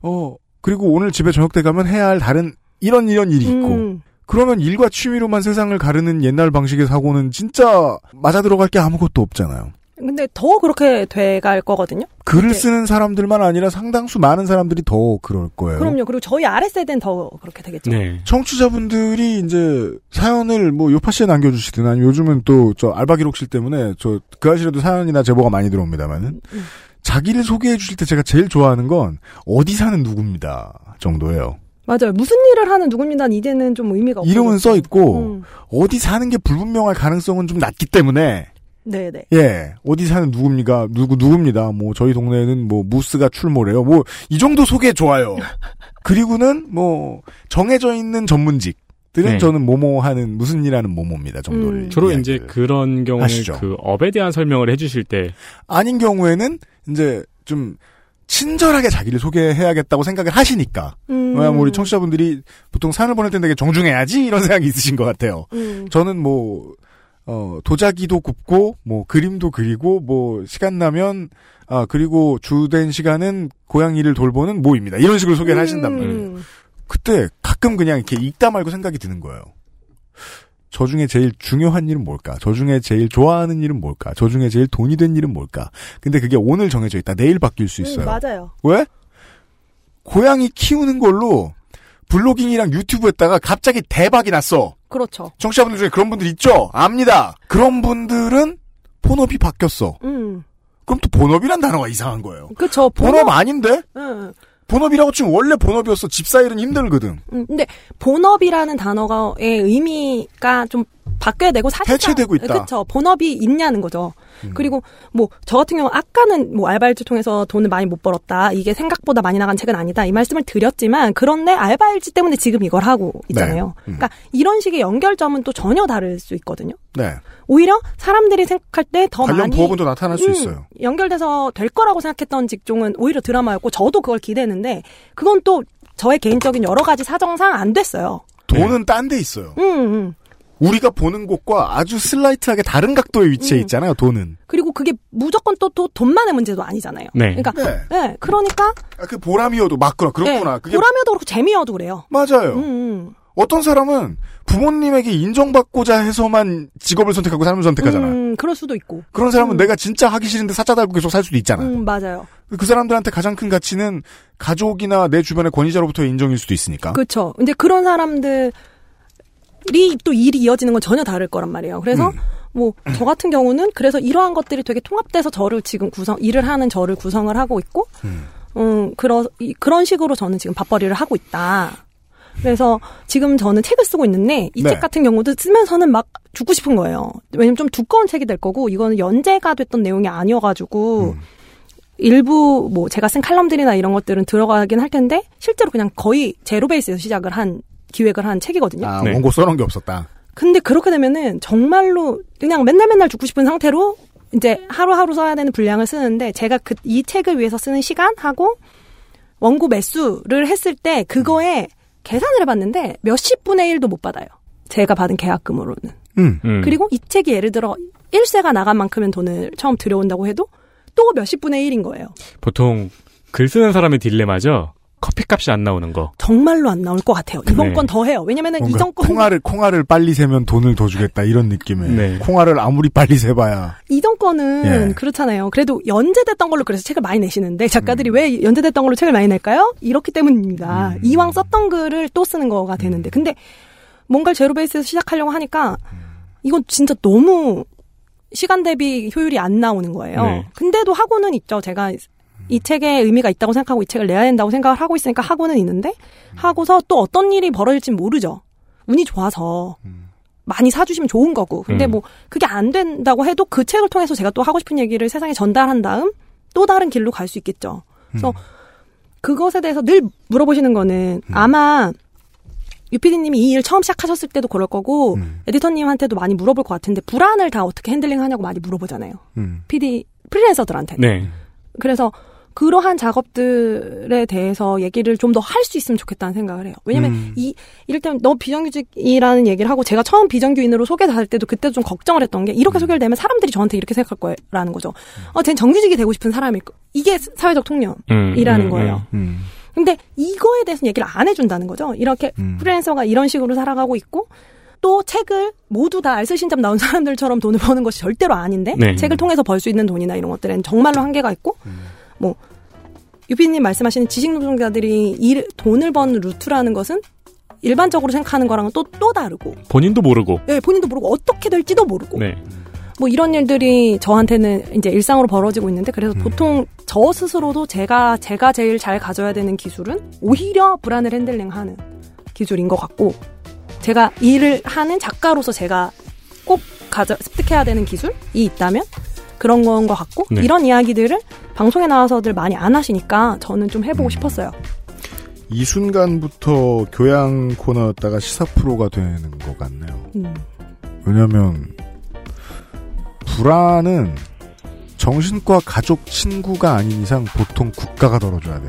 어, 그리고 오늘 집에 저녁 때 가면 해야 할 다른 이런 이런 일이 있고. 음. 그러면 일과 취미로만 세상을 가르는 옛날 방식의 사고는 진짜 맞아 들어갈 게 아무것도 없잖아요. 근데 더 그렇게 돼갈 거거든요. 글을 근데. 쓰는 사람들만 아니라 상당수 많은 사람들이 더 그럴 거예요. 그럼요. 그리고 저희 아랫세대는 더 그렇게 되겠죠. 네. 청취자분들이 이제 사연을 뭐 요파씨에 남겨주시든 아니면 요즘은 또 저 알바 기록실 때문에 저 그 아실에도 사연이나 제보가 많이 들어옵니다만은. 음. 자기를 소개해 주실 때 제가 제일 좋아하는 건 어디 사는 누굽니다 정도예요. 맞아요. 무슨 일을 하는 누굽니다는 이제는 좀 의미가 없어요. 이름은 써 있고 음. 어디 사는 게 불분명할 가능성은 좀 낮기 때문에. 네네. 예, 어디 사는 누굽니까 누구 누굽니다. 뭐 저희 동네에는 뭐 무스가 출몰해요. 뭐 이 정도 소개 좋아요. 그리고는 뭐 정해져 있는 전문직. 들은 네. 저는 모모 하는 무슨 일하는 모모입니다 정도를 음. 주로 이제 그런 경우에 하시죠. 그 업에 대한 설명을 해주실 때 아닌 경우에는 이제 좀 친절하게 자기를 소개해야겠다고 생각을 하시니까 음. 왜냐하면 우리 청취자분들이 보통 사연을 보낼 때 되게 정중해야지 이런 생각이 있으신 것 같아요. 음. 저는 뭐 어, 도자기도 굽고 뭐 그림도 그리고 뭐 시간 나면 아 그리고 주된 시간은 고양이를 돌보는 모입니다. 이런 식으로 소개를 음. 하신단 말이에요. 그때 가끔 그냥 이렇게 읽다 말고 생각이 드는 거예요. 저 중에 제일 중요한 일은 뭘까? 저 중에 제일 좋아하는 일은 뭘까? 저 중에 제일 돈이 된 일은 뭘까? 근데 그게 오늘 정해져 있다. 내일 바뀔 수 있어요. 음, 맞아요. 왜? 고양이 키우는 걸로 블로깅이랑 유튜브에다가 갑자기 대박이 났어. 그렇죠. 청취자분들 중에 그런 분들 있죠? 압니다. 그런 분들은 본업이 바뀌었어. 음. 그럼 또 본업이란 단어가 이상한 거예요. 그쵸. 본업, 본업 아닌데? 응. 본업이라고 치면 원래 본업이어서 집사일은 힘들거든. 음, 근데 본업이라는 단어의 의미가 좀 바뀌어야 되고 사실상 해체되고 있다. 그렇죠. 본업이 있냐는 거죠. 음. 그리고 뭐 저 같은 경우 아까는 뭐 알바일주 통해서 돈을 많이 못 벌었다. 이게 생각보다 많이 나간 책은 아니다. 이 말씀을 드렸지만 그런데 알바일주 때문에 지금 이걸 하고 있잖아요. 네. 음. 그러니까 이런 식의 연결점은 또 전혀 다를 수 있거든요. 네. 오히려 사람들이 생각할 때 더 많이 관련 부업은 또 나타날 수 음, 있어요. 연결돼서 될 거라고 생각했던 직종은 오히려 드라마였고 저도 그걸 기대했는데 그건 또 저의 개인적인 여러 가지 사정상 안 됐어요. 돈은 네. 딴 데 있어요. 음, 음. 우리가 보는 곳과 아주 슬라이트하게 다른 각도의 위치에 음. 있잖아요, 돈은. 그리고 그게 무조건 또, 또 돈만의 문제도 아니잖아요. 네. 그러니까, 네. 네, 그러니까. 아, 그 보람이어도 맞구나, 그렇구나. 네. 그게 보람이어도 그렇고 재미여도 그래요. 맞아요. 음. 어떤 사람은 부모님에게 인정받고자 해서만 직업을 선택하고 삶을 선택하잖아요. 음, 그럴 수도 있고. 그런 사람은 음. 내가 진짜 하기 싫은데 사짜 달고 계속 살 수도 있잖아요. 음, 맞아요. 그 사람들한테 가장 큰 가치는 가족이나 내 주변의 권위자로부터의 인정일 수도 있으니까. 그렇죠. 이제 그런 사람들. 이 또 일이 이어지는 건 전혀 다를 거란 말이에요. 그래서 음. 뭐 저 같은 경우는 그래서 이러한 것들이 되게 통합돼서 저를 지금 구성 일을 하는 저를 구성을 하고 있고, 음, 음 그런 그런 식으로 저는 지금 밥벌이를 하고 있다. 그래서 지금 저는 책을 쓰고 있는데 이 책 네. 같은 경우도 쓰면서는 막 죽고 싶은 거예요. 왜냐면 좀 두꺼운 책이 될 거고 이거는 연재가 됐던 내용이 아니어가지고. 음. 일부 뭐 제가 쓴 칼럼들이나 이런 것들은 들어가긴 할 텐데 실제로 그냥 거의 제로 베이스에서 시작을 한. 기획을 한 책이거든요. 아, 네. 원고 써놓은 게 없었다. 근데 그렇게 되면은 정말로 그냥 맨날 맨날 죽고 싶은 상태로 이제 하루하루 써야 되는 분량을 쓰는데 제가 그 이 책을 위해서 쓰는 시간하고 원고 매수를 했을 때 그거에 계산을 해봤는데 몇십 분의 일도 못 받아요. 제가 받은 계약금으로는. 음, 음. 그리고 이 책이 예를 들어 일 세가 나간 만큼은 돈을 처음 들여온다고 해도 또 몇십 분의 일인 거예요. 보통 글 쓰는 사람의 딜레마죠. 커피값이 안 나오는 거. 정말로 안 나올 것 같아요. 이번 네. 건 더 해요. 왜냐면은 이전 건. 콩알을, 콩알을 빨리 세면 돈을 더 주겠다. 이런 느낌에. 네. 콩알을 아무리 빨리 세봐야. 이전 거는 예. 그렇잖아요. 그래도 연재됐던 걸로 그래서 책을 많이 내시는데 작가들이 음. 왜 연재됐던 걸로 책을 많이 낼까요? 이렇기 때문입니다. 음. 이왕 썼던 글을 또 쓰는 거가 되는데. 근데 뭔가 제로베이스에서 시작하려고 하니까 이건 진짜 너무 시간 대비 효율이 안 나오는 거예요. 네. 근데도 하고는 있죠. 제가. 이 책에 의미가 있다고 생각하고 이 책을 내야 된다고 생각을 하고 있으니까 하고는 있는데 하고서 또 어떤 일이 벌어질지는 모르죠. 운이 좋아서 많이 사주시면 좋은 거고. 근데 뭐 그게 안 된다고 해도 그 책을 통해서 제가 또 하고 싶은 얘기를 세상에 전달한 다음 또 다른 길로 갈 수 있겠죠. 그래서 그것에 대해서 늘 물어보시는 거는 아마 유피디님이 이 일 처음 시작하셨을 때도 그럴 거고 에디터님한테도 많이 물어볼 것 같은데 불안을 다 어떻게 핸들링하냐고 많이 물어보잖아요. 피디 프리랜서들한테. 네. 그래서 그러한 작업들에 대해서 얘기를 좀 더 할 수 있으면 좋겠다는 생각을 해요. 왜냐면, 음. 이, 이럴 때는 너 비정규직이라는 얘기를 하고, 제가 처음 비정규인으로 소개를 할 때도 그때도 좀 걱정을 했던 게, 이렇게 소개를 되면 사람들이 저한테 이렇게 생각할 거라는 거죠. 어, 쟤는 정규직이 되고 싶은 사람일 거. 이게 사회적 통념이라는 음, 음, 거예요. 음, 음. 근데 이거에 대해서는 얘기를 안 해준다는 거죠. 이렇게 음. 프리랜서가 이런 식으로 살아가고 있고, 또 책을 모두 다 알쓸신잡 나온 사람들처럼 돈을 버는 것이 절대로 아닌데, 네. 책을 통해서 벌 수 있는 돈이나 이런 것들은 정말로 한계가 있고, 음. 뭐 유피님 말씀하시는 지식노동자들이 일, 돈을 버는 루트라는 것은 일반적으로 생각하는 거랑은 또, 또 다르고 본인도 모르고 네, 본인도 모르고 어떻게 될지도 모르고 네. 뭐 이런 일들이 저한테는 이제 일상으로 벌어지고 있는데 그래서 음. 보통 저 스스로도 제가 제가 제일 잘 가져야 되는 기술은 오히려 불안을 핸들링하는 기술인 것 같고 제가 일을 하는 작가로서 제가 꼭 가져, 습득해야 되는 기술이 있다면 그런 건 것 같고 네. 이런 이야기들을 방송에 나와서들 많이 안 하시니까 저는 좀 해보고 음. 싶었어요. 이 순간부터 교양 코너였다가 시사 프로가 되는 것 같네요. 음. 왜냐하면 불안은 정신과 가족 친구가 아닌 이상 보통 국가가 덜어줘야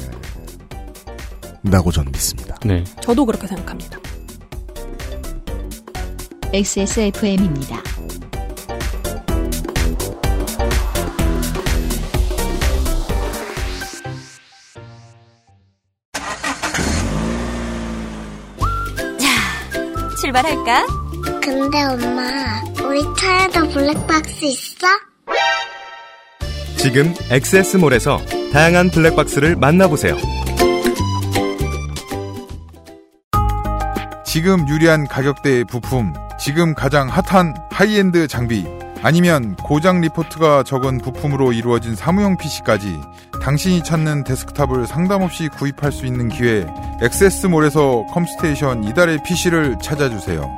된다고 저는 믿습니다. 네. 저도 그렇게 생각합니다. 엑스에스에프엠입니다. 출발할까? 근데 엄마, 우리 차에도 블랙박스 있어? 지금 엑스에스몰에서 다양한 블랙박스를 만나보세요. 지금 유리한 가격대의 부품, 지금 가장 핫한 하이엔드 장비, 아니면 고장 리포트가 적은 부품으로 이루어진 사무용 피씨까지 당신이 찾는 데스크탑을 상담 없이 구입할 수 있는 기회, 액세스몰에서 컴스테이션 이달의 피씨를 찾아주세요.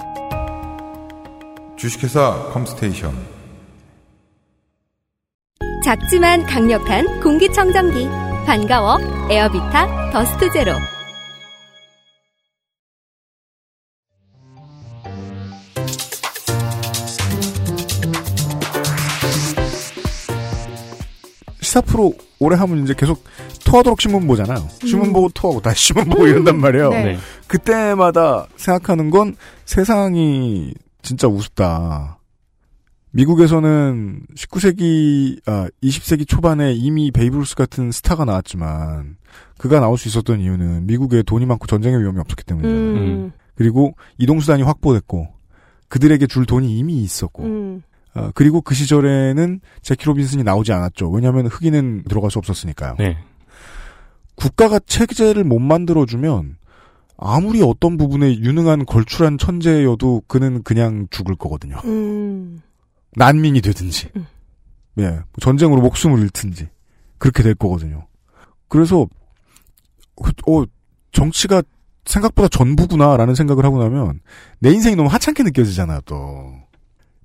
주식회사 컴스테이션. 작지만 강력한 공기청정기 반가워 에어비타 더스트 제로. 시사 프로 오래 하면 이제 계속 토하도록 신문 보잖아요. 신문 보고 토하고 다시 신문 보고 이런단 말이에요. 네. 그때마다 생각하는 건 세상이 진짜 우습다. 미국에서는 십구 세기, 아, 이십 세기 초반에 이미 베이브 루스 같은 스타가 나왔지만 그가 나올 수 있었던 이유는 미국에 돈이 많고 전쟁의 위험이 없었기 때문이잖아요. 음. 그리고 이동수단이 확보됐고 그들에게 줄 돈이 이미 있었고 음. 아, 그리고 그 시절에는 제키 로빈슨이 나오지 않았죠. 왜냐하면 흑인은 들어갈 수 없었으니까요. 네. 국가가 체제를 못 만들어주면 아무리 어떤 부분에 유능한 걸출한 천재여도 그는 그냥 죽을 거거든요. 음. 난민이 되든지, 음. 예, 전쟁으로 목숨을 잃든지 그렇게 될 거거든요. 그래서 어 정치가 생각보다 전부구나라는 생각을 하고 나면 내 인생이 너무 하찮게 느껴지잖아요. 또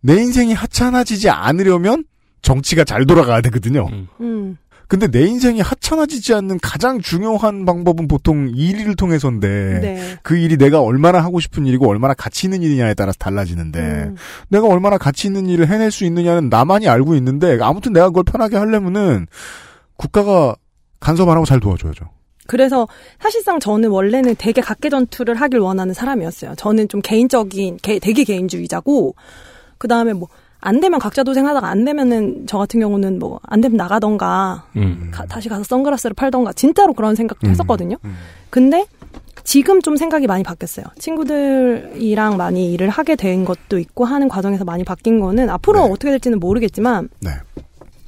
내 인생이 하찮아지지 않으려면 정치가 잘 돌아가야 되거든요. 음. 음. 근데 내 인생이 하찮아지지 않는 가장 중요한 방법은 보통 일을 통해서인데 네. 그 일이 내가 얼마나 하고 싶은 일이고 얼마나 가치 있는 일이냐에 따라서 달라지는데 음. 내가 얼마나 가치 있는 일을 해낼 수 있느냐는 나만이 알고 있는데 아무튼 내가 그걸 편하게 하려면은 국가가 간섭 안 하고 잘 도와줘야죠. 그래서 사실상 저는 원래는 되게 각개전투를 하길 원하는 사람이었어요. 저는 좀 개인적인 개, 되게 개인주의자고 그다음에 뭐 안 되면 각자 도생하다가 안 되면은 저 같은 경우는 뭐 안 되면 나가던가 음. 가, 다시 가서 선글라스를 팔던가 진짜로 그런 생각도 음. 했었거든요. 음. 근데 지금 좀 생각이 많이 바뀌었어요. 친구들이랑 많이 일을 하게 된 것도 있고 하는 과정에서 많이 바뀐 거는 앞으로 네. 어떻게 될지는 모르겠지만 네.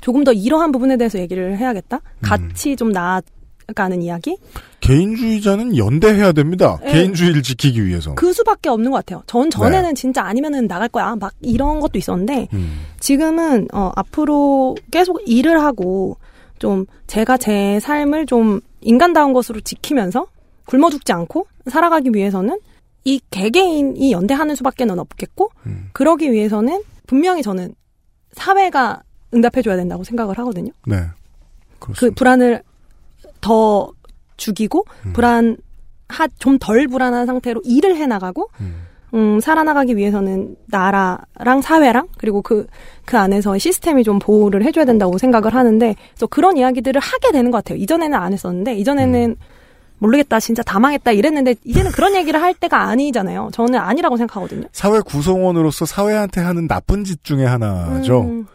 조금 더 이러한 부분에 대해서 얘기를 해야겠다. 같이 음. 좀 나아가는 이야기. 개인주의자는 연대해야 됩니다. 네. 개인주의를 지키기 위해서. 그 수밖에 없는 것 같아요. 전 전에는 네. 진짜 아니면은 나갈 거야. 막 이런 것도 있었는데 음. 지금은 어, 앞으로 계속 일을 하고 좀 제가 제 삶을 좀 인간다운 것으로 지키면서 굶어 죽지 않고 살아가기 위해서는 이 개개인이 연대하는 수밖에는 없겠고 음. 그러기 위해서는 분명히 저는 사회가 응답해줘야 된다고 생각을 하거든요. 네, 그렇습니다. 그 불안을 더 죽이고 음. 불안 하 좀 덜 불안한 상태로 일을 해나가고 음. 음, 살아나가기 위해서는 나라랑 사회랑 그리고 그 그 안에서 시스템이 좀 보호를 해줘야 된다고 생각을 하는데 그래서 그런 이야기들을 하게 되는 것 같아요. 이전에는 안 했었는데 이전에는 음. 모르겠다 진짜 다 망했다 이랬는데 이제는 그런 얘기를 할 때가 아니잖아요. 저는 아니라고 생각하거든요. 사회 구성원으로서 사회한테 하는 나쁜 짓 중에 하나죠. 음.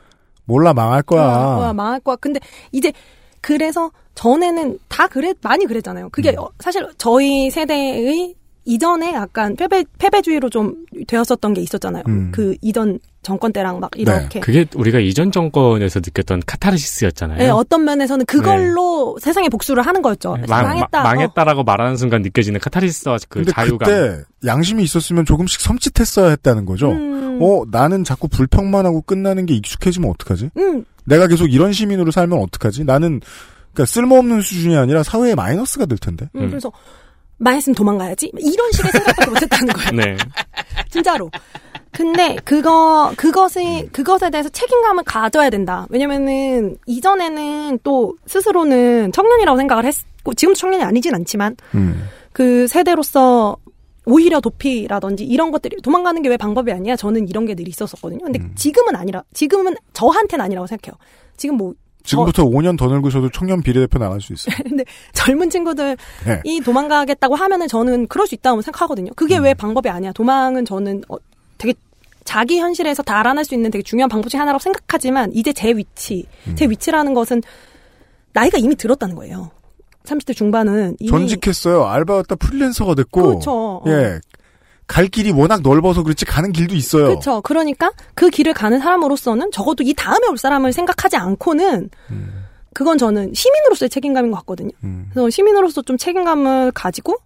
몰라 망할 거야. 망할 거야. 망할 거야. 근데 이제 그래서 전에는 다 그래 많이 그랬잖아요. 그게 음. 사실 저희 세대의 이전에 약간 패배 패배주의로 좀 되었었던 게 있었잖아요. 음. 그 이전 정권 때랑 막 이렇게. 네. 그게 우리가 이전 정권에서 느꼈던 카타르시스였잖아요. 네, 어떤 면에서는 그걸로 네. 세상에 복수를 하는 거였죠. 네. 망, 망했다, 마, 망했다라고 어. 말하는 순간 느껴지는 카타르시스와 그 자유감. 그때 양심이 있었으면 조금씩 섬찟했어야 했다는 거죠. 음. 어, 나는 자꾸 불평만 하고 끝나는 게 익숙해지면 어떡하지? 음. 내가 계속 이런 시민으로 살면 어떡하지? 나는 그러니까 쓸모없는 수준이 아니라 사회에 마이너스가 될 텐데. 음. 그래서 망했으면 도망가야지. 이런 식의 생각밖에 못했다는 거예요. 네. 진짜로. 근데 그거 그것이 그것에 대해서 책임감을 가져야 된다. 왜냐면은 이전에는 또 스스로는 청년이라고 생각을 했고 지금도 청년이 아니진 않지만 음. 그 세대로서 오히려 도피라든지 이런 것들이 도망가는 게 왜 방법이 아니야? 저는 이런 게 늘 있었었거든요. 근데 음. 지금은 아니라 지금은 저한테는 아니라고 생각해요. 지금 뭐 지금부터 저, 오 년 더 늙으셔도 청년 비례대표는 안 할 수 있어요. 근데 젊은 친구들이 네. 도망가겠다고 하면은 저는 그럴 수 있다고 생각하거든요. 그게 음. 왜 방법이 아니야? 도망은 저는 어, 되게 자기 현실에서 달아날 수 있는 되게 중요한 방법 중 하나라고 생각하지만 이제 제 위치, 음. 제 위치라는 것은 나이가 이미 들었다는 거예요. 삼십 대 중반은 이미 전직했어요. 알바였다 프리랜서가 됐고. 그렇죠. 예. 갈 길이 워낙 넓어서 그렇지 가는 길도 있어요. 그렇죠. 그러니까 그 길을 가는 사람으로서는 적어도 이 다음에 올 사람을 생각하지 않고는 음. 그건 저는 시민으로서의 책임감인 것 같거든요. 음. 그래서 시민으로서 좀 책임감을 가지고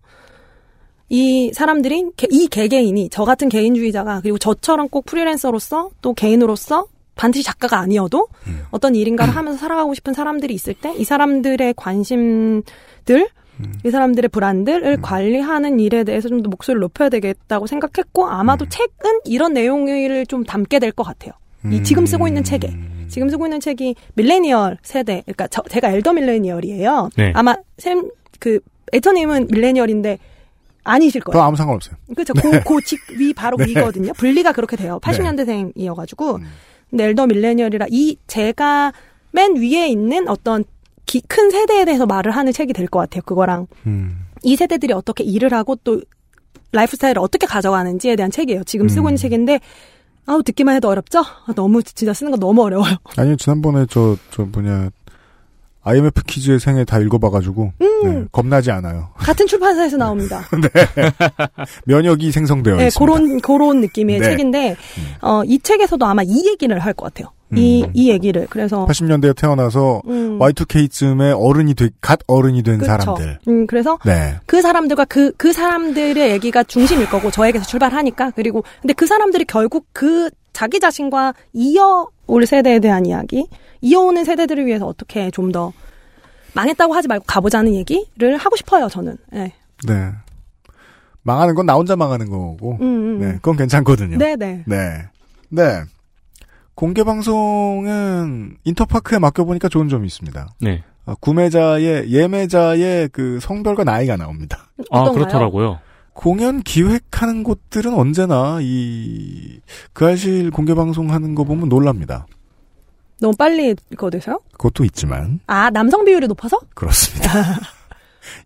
이 사람들이 이 개개인이 저 같은 개인주의자가 그리고 저처럼 꼭 프리랜서로서 또 개인으로서 반드시 작가가 아니어도 음. 어떤 일인가를 음. 하면서 살아가고 싶은 사람들이 있을 때 이 사람들의 관심들, 음. 이 사람들의 불안들을 음. 관리하는 일에 대해서 좀 더 목소리를 높여야 되겠다고 생각했고 아마도 음. 책은 이런 내용을 좀 담게 될 것 같아요. 음. 이 지금 쓰고 있는 책에. 지금 쓰고 있는 책이 밀레니얼 세대. 그러니까 저, 제가 엘더 밀레니얼이에요. 네. 아마 쌤, 그 애터님은 밀레니얼인데 아니실 거예요. 저 아무 상관없어요. 그렇죠. 네. 고, 고 직, 위 바로 네. 위거든요. 분리가 그렇게 돼요. 팔십 년대생이어가지고. 네. 근데 엘더 밀레니얼이라 이 제가 맨 위에 있는 어떤 기, 큰 세대에 대해서 말을 하는 책이 될 것 같아요. 그거랑. 음. 이 세대들이 어떻게 일을 하고 또 라이프 스타일을 어떻게 가져가는지에 대한 책이에요. 지금 쓰고 있는 음. 책인데 아우 듣기만 해도 어렵죠? 아, 너무 진짜 쓰는 거 너무 어려워요. 아니 지난번에 저 저 뭐냐 아이엠에프 키즈의 생애 다 읽어봐가지고 음. 네, 겁나지 않아요. 같은 출판사에서 나옵니다. 네. 면역이 생성되어 네, 있습니다. 그런 그런 느낌의 네. 책인데 음. 어, 이 책에서도 아마 이 얘기를 할 것 같아요. 이, 음. 이 얘기를. 그래서. 팔십 년대에 태어나서 음. 와이투케이쯤에 어른이 되, 갓 어른이 된 그쵸. 사람들. 음, 그래서. 네. 그 사람들과 그, 그 사람들의 얘기가 중심일 거고, 저에게서 출발하니까. 그리고, 근데 그 사람들이 결국 그 자기 자신과 이어올 세대에 대한 이야기, 이어오는 세대들을 위해서 어떻게 좀 더 망했다고 하지 말고 가보자는 얘기를 하고 싶어요, 저는. 네. 네. 망하는 건 나 혼자 망하는 거고. 음, 음, 네. 그건 괜찮거든요. 네네. 네. 네. 공개방송은 인터파크에 맡겨보니까 좋은 점이 있습니다. 네. 아, 구매자의, 예매자의 그 성별과 나이가 나옵니다. 아, 그렇더라고요. 공연 기획하는 곳들은 언제나 이, 그 아실 공개방송 하는 거 보면 놀랍니다. 너무 빨리 그거 되세요? 그것도 있지만. 아, 남성 비율이 높아서? 그렇습니다.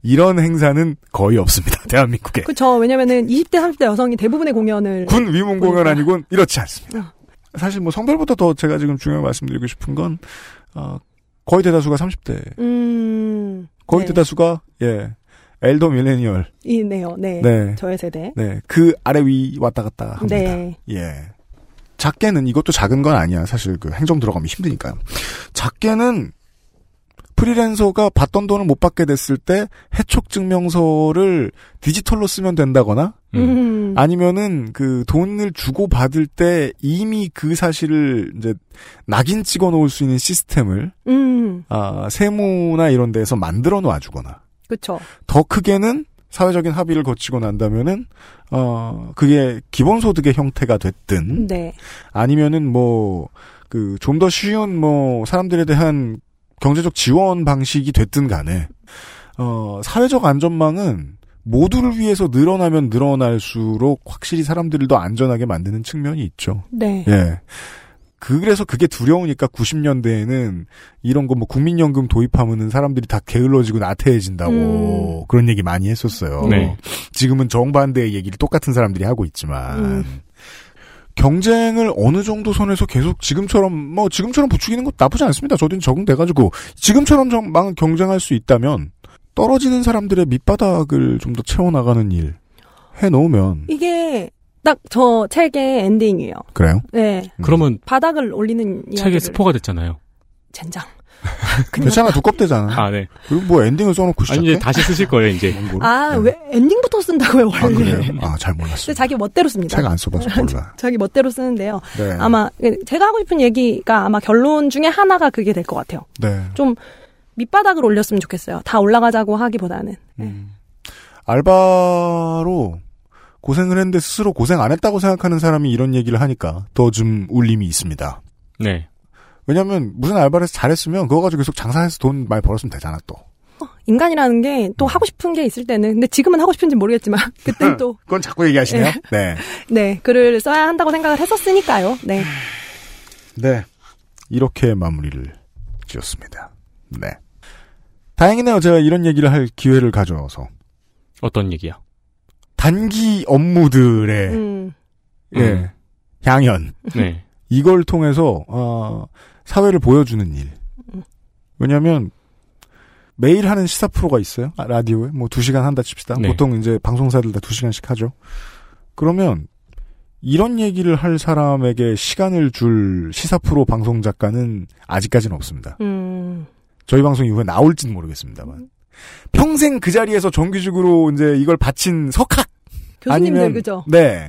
이런 행사는 거의 없습니다. 대한민국에. 그렇죠. 왜냐면은 이십 대, 삼십 대 여성이 대부분의 공연을. 군 위문 공연 아니곤 이렇지 않습니다. 사실 뭐 성별보다 더 제가 지금 중요한 말씀드리고 싶은 건 어, 거의 대다수가 삼십 대, 음, 거의 네. 대다수가 예 엘더 밀레니얼이네요. 네, 네, 저의 세대. 네, 그 아래 위 왔다 갔다 합니다. 네. 예, 작게는 이것도 작은 건 아니야. 사실 그 행정 들어가면 힘드니까요. 작게는 프리랜서가 받던 돈을 못 받게 됐을 때 해촉 증명서를 디지털로 쓰면 된다거나 음. 아니면은 그 돈을 주고 받을 때 이미 그 사실을 이제 낙인 찍어 놓을 수 있는 시스템을 음. 아, 세무나 이런 데에서 만들어 놓아 주거나. 그렇죠. 더 크게는 사회적인 합의를 거치고 난다면은 어 그게 기본 소득의 형태가 됐든 네. 아니면은 뭐 그 좀 더 쉬운 뭐 사람들에 대한 경제적 지원 방식이 됐든 간에 어, 사회적 안전망은 모두를 위해서 늘어나면 늘어날수록 확실히 사람들을 더 안전하게 만드는 측면이 있죠. 네. 예. 그래서 그게 두려우니까 구십 년대에는 이런 거 뭐 국민연금 도입하면은 사람들이 다 게을러지고 나태해진다고 음. 그런 얘기 많이 했었어요. 네. 지금은 정반대의 얘기를 똑같은 사람들이 하고 있지만. 음. 경쟁을 어느 정도 선에서 계속 지금처럼 뭐 지금처럼 부추기는 것도 나쁘지 않습니다. 저도 적응돼가지고 지금처럼 정, 막 경쟁할 수 있다면 떨어지는 사람들의 밑바닥을 좀 더 채워나가는 일 해놓으면 이게 딱 저 책의 엔딩이에요. 그래요? 네. 그러면 바닥을 올리는 책의 스포가 됐잖아요. 젠장. 괜찮아 두껍대잖아. 아 네. 그리고 뭐 엔딩을 써놓고 시작해? 아니, 이제 다시 쓰실 거예요 이제. 아 왜 네. 엔딩부터 쓴다고요 원래? 아 그래요? 아 잘 몰랐어요. 자기 멋대로 씁니다. 책 안 써봐서 몰라. 자기 멋대로 쓰는데요. 네. 아마 제가 하고 싶은 얘기가 아마 결론 중에 하나가 그게 될 것 같아요. 네. 좀 밑바닥을 올렸으면 좋겠어요. 다 올라가자고 하기보다는. 음. 알바로 고생을 했는데 스스로 고생 안 했다고 생각하는 사람이 이런 얘기를 하니까 더 좀 울림이 있습니다. 네. 왜냐면, 무슨 알바를 해서 잘했으면, 그거 가지고 계속 장사해서 돈 많이 벌었으면 되잖아, 또. 인간이라는 게, 또 하고 싶은 게 있을 때는, 근데 지금은 하고 싶은지 모르겠지만, 그땐 또. 그건 자꾸 얘기하시네요? 네. 네, 글을 써야 한다고 생각을 했었으니까요, 네. 네. 이렇게 마무리를 지었습니다. 네. 다행이네요, 제가 이런 얘기를 할 기회를 가져와서. 어떤 얘기야? 단기 업무들의, 음. 예, 음. 향연. 네. 이걸 통해서 어, 사회를 보여주는 일. 왜냐하면 매일 하는 시사 프로가 있어요. 아, 라디오에 뭐 두 시간 한다 칩시다. 네. 보통 이제 방송사들 다 두 시간씩 하죠. 그러면 이런 얘기를 할 사람에게 시간을 줄 시사 프로 방송 작가는 아직까지는 없습니다. 음. 저희 방송 이후에 나올지는 모르겠습니다만 평생 그 자리에서 정규직으로 이제 이걸 바친 석학 교수님들 아니면, 그죠? 네.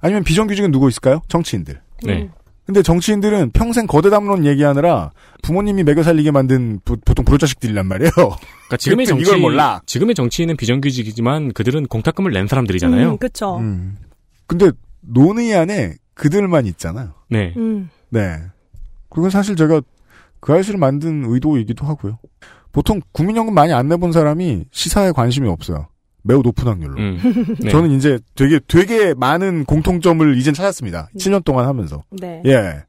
아니면 비정규직은 누구 있을까요? 정치인들. 네. 근데 정치인들은 평생 거대담론 얘기하느라 부모님이 먹여 살리게 만든 부, 보통 불효자식들이란 말이에요. 그러니까 지금의 정치 이걸 몰라. 지금의 정치인은 비정규직이지만 그들은 공탁금을 낸 사람들이잖아요. 음, 그렇죠. 음. 근데 논의 안에 그들만 있잖아요. 네. 음. 네. 그건 사실 제가 그 아이씨를 만든 의도이기도 하고요. 보통 국민연금 많이 안 내본 사람이 시사에 관심이 없어요. 매우 높은 확률로. 음, 네. 저는 이제 되게 되게 많은 공통점을 이젠 찾았습니다. 네. 칠 년 동안 하면서. 네. 예.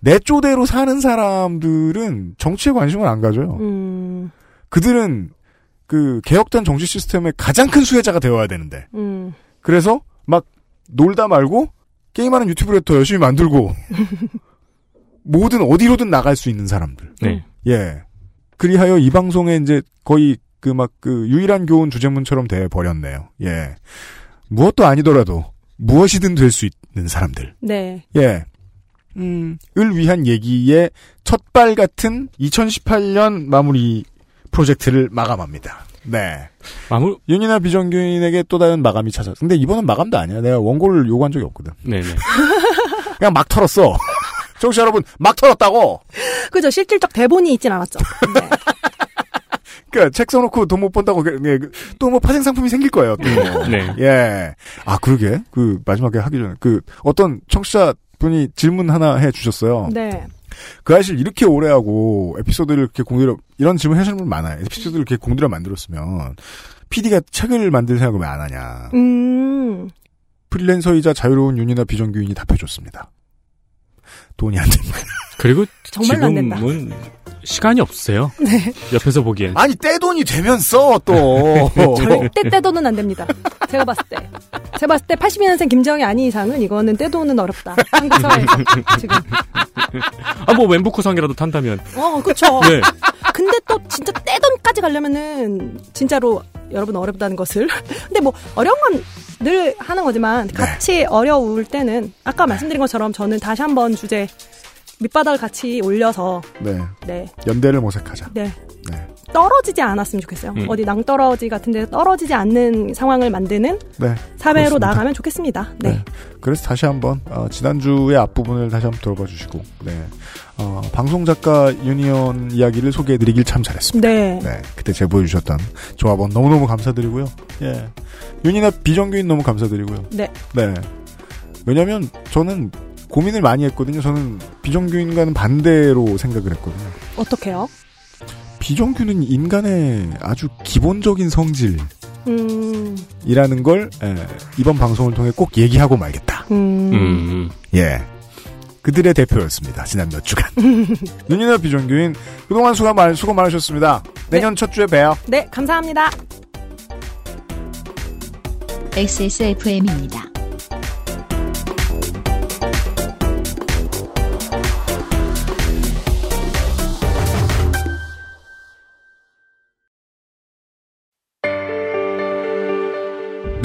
내 쪼대로 사는 사람들은 정치에 관심을 안 가져요. 음. 그들은 그 개혁된 정치 시스템의 가장 큰 수혜자가 되어야 되는데. 음. 그래서 막 놀다 말고 게임하는 유튜브를 더 열심히 만들고 뭐든 어디로든 나갈 수 있는 사람들. 네. 예. 그리하여 이 방송에 이제 거의 그 막 그 유일한 교훈 주제문처럼 돼 버렸네요. 예. 무엇도 아니더라도 무엇이든 될 수 있는 사람들. 네. 예. 음, 을 위한 얘기의 첫발 같은 이천십팔 년 마무리 프로젝트를 마감합니다. 네. 마무 윤이나 비정규인에게 또 다른 마감이 찾아. 근데 이번은 마감도 아니야. 내가 원고를 요구한 적이 없거든. 네, 네. 그냥 막 털었어. 정치 여러분, 막 털었다고. 그죠. 실질적 대본이 있진 않았죠. 네. 그러니까 책 써놓고 돈 못 번다고 또 뭐 파생 상품이 생길 거예요. 또. 네. 예. 아 그러게 그 마지막에 하기 전에 그 어떤 청취자 분이 질문 하나 해 주셨어요. 네. 그 아저씨 이렇게 오래 하고 에피소드를 이렇게 공들여 이런 질문 하시는 분 많아요. 에피소드를 이렇게 공들여 만들었으면 피디가 책을 만들 생각을 왜 안 하냐. 음. 프리랜서이자 자유로운 윤이나 비정규인이 답해줬습니다. 돈이 안 됩니다. 그리고 정말로 지금은 시간이 없으세요. 네. 옆에서 보기엔. 아니 떼돈이 되면 써 또. 절대 떼돈은 안 됩니다. 제가 봤을 때. 제가 봤을 때 팔십이 년생 김재영이 아닌 이상은 이거는 떼돈은 어렵다. 한국 사회에서 지금. 아 뭐 웬부 구성이라도 탄다면. 어 그렇죠. 네. 근데 또 진짜 떼돈까지 가려면은 진짜로 여러분 어렵다는 것을. 근데 뭐 어려운 건 늘 하는 거지만 같이 네. 어려울 때는 아까 말씀드린 것처럼 저는 다시 한번 주제. 밑바닥을 같이 올려서 네. 네. 연대를 모색하자. 네. 네. 떨어지지 않았으면 좋겠어요. 음. 어디 낭떠러지 같은 데서 떨어지지 않는 상황을 만드는 네. 사회로 나아가면 좋겠습니다. 네. 네. 그래서 다시 한번 어, 지난주의 앞부분을 다시 한번 돌아봐 주시고 네. 어, 방송작가 유니언 이야기를 소개해드리길 참 잘했습니다. 네. 네. 그때 제보해 주셨던 조합원 너무너무 감사드리고요. 예. 윤이나 비정규인 너무 감사드리고요. 네. 네. 왜냐면 저는 고민을 많이 했거든요. 저는 비정규인과는 반대로 생각을 했거든요. 어떻게요? 비정규는 인간의 아주 기본적인 성질이라는 음. 걸 에, 이번 방송을 통해 꼭 얘기하고 말겠다. 음. 음. 예, 그들의 대표였습니다. 지난 몇 주간. 윤이나 비정규인 그동안 수고, 많, 수고 많으셨습니다. 내년 네. 첫 주에 봬요. 네, 감사합니다. 엑스에스에프엠입니다.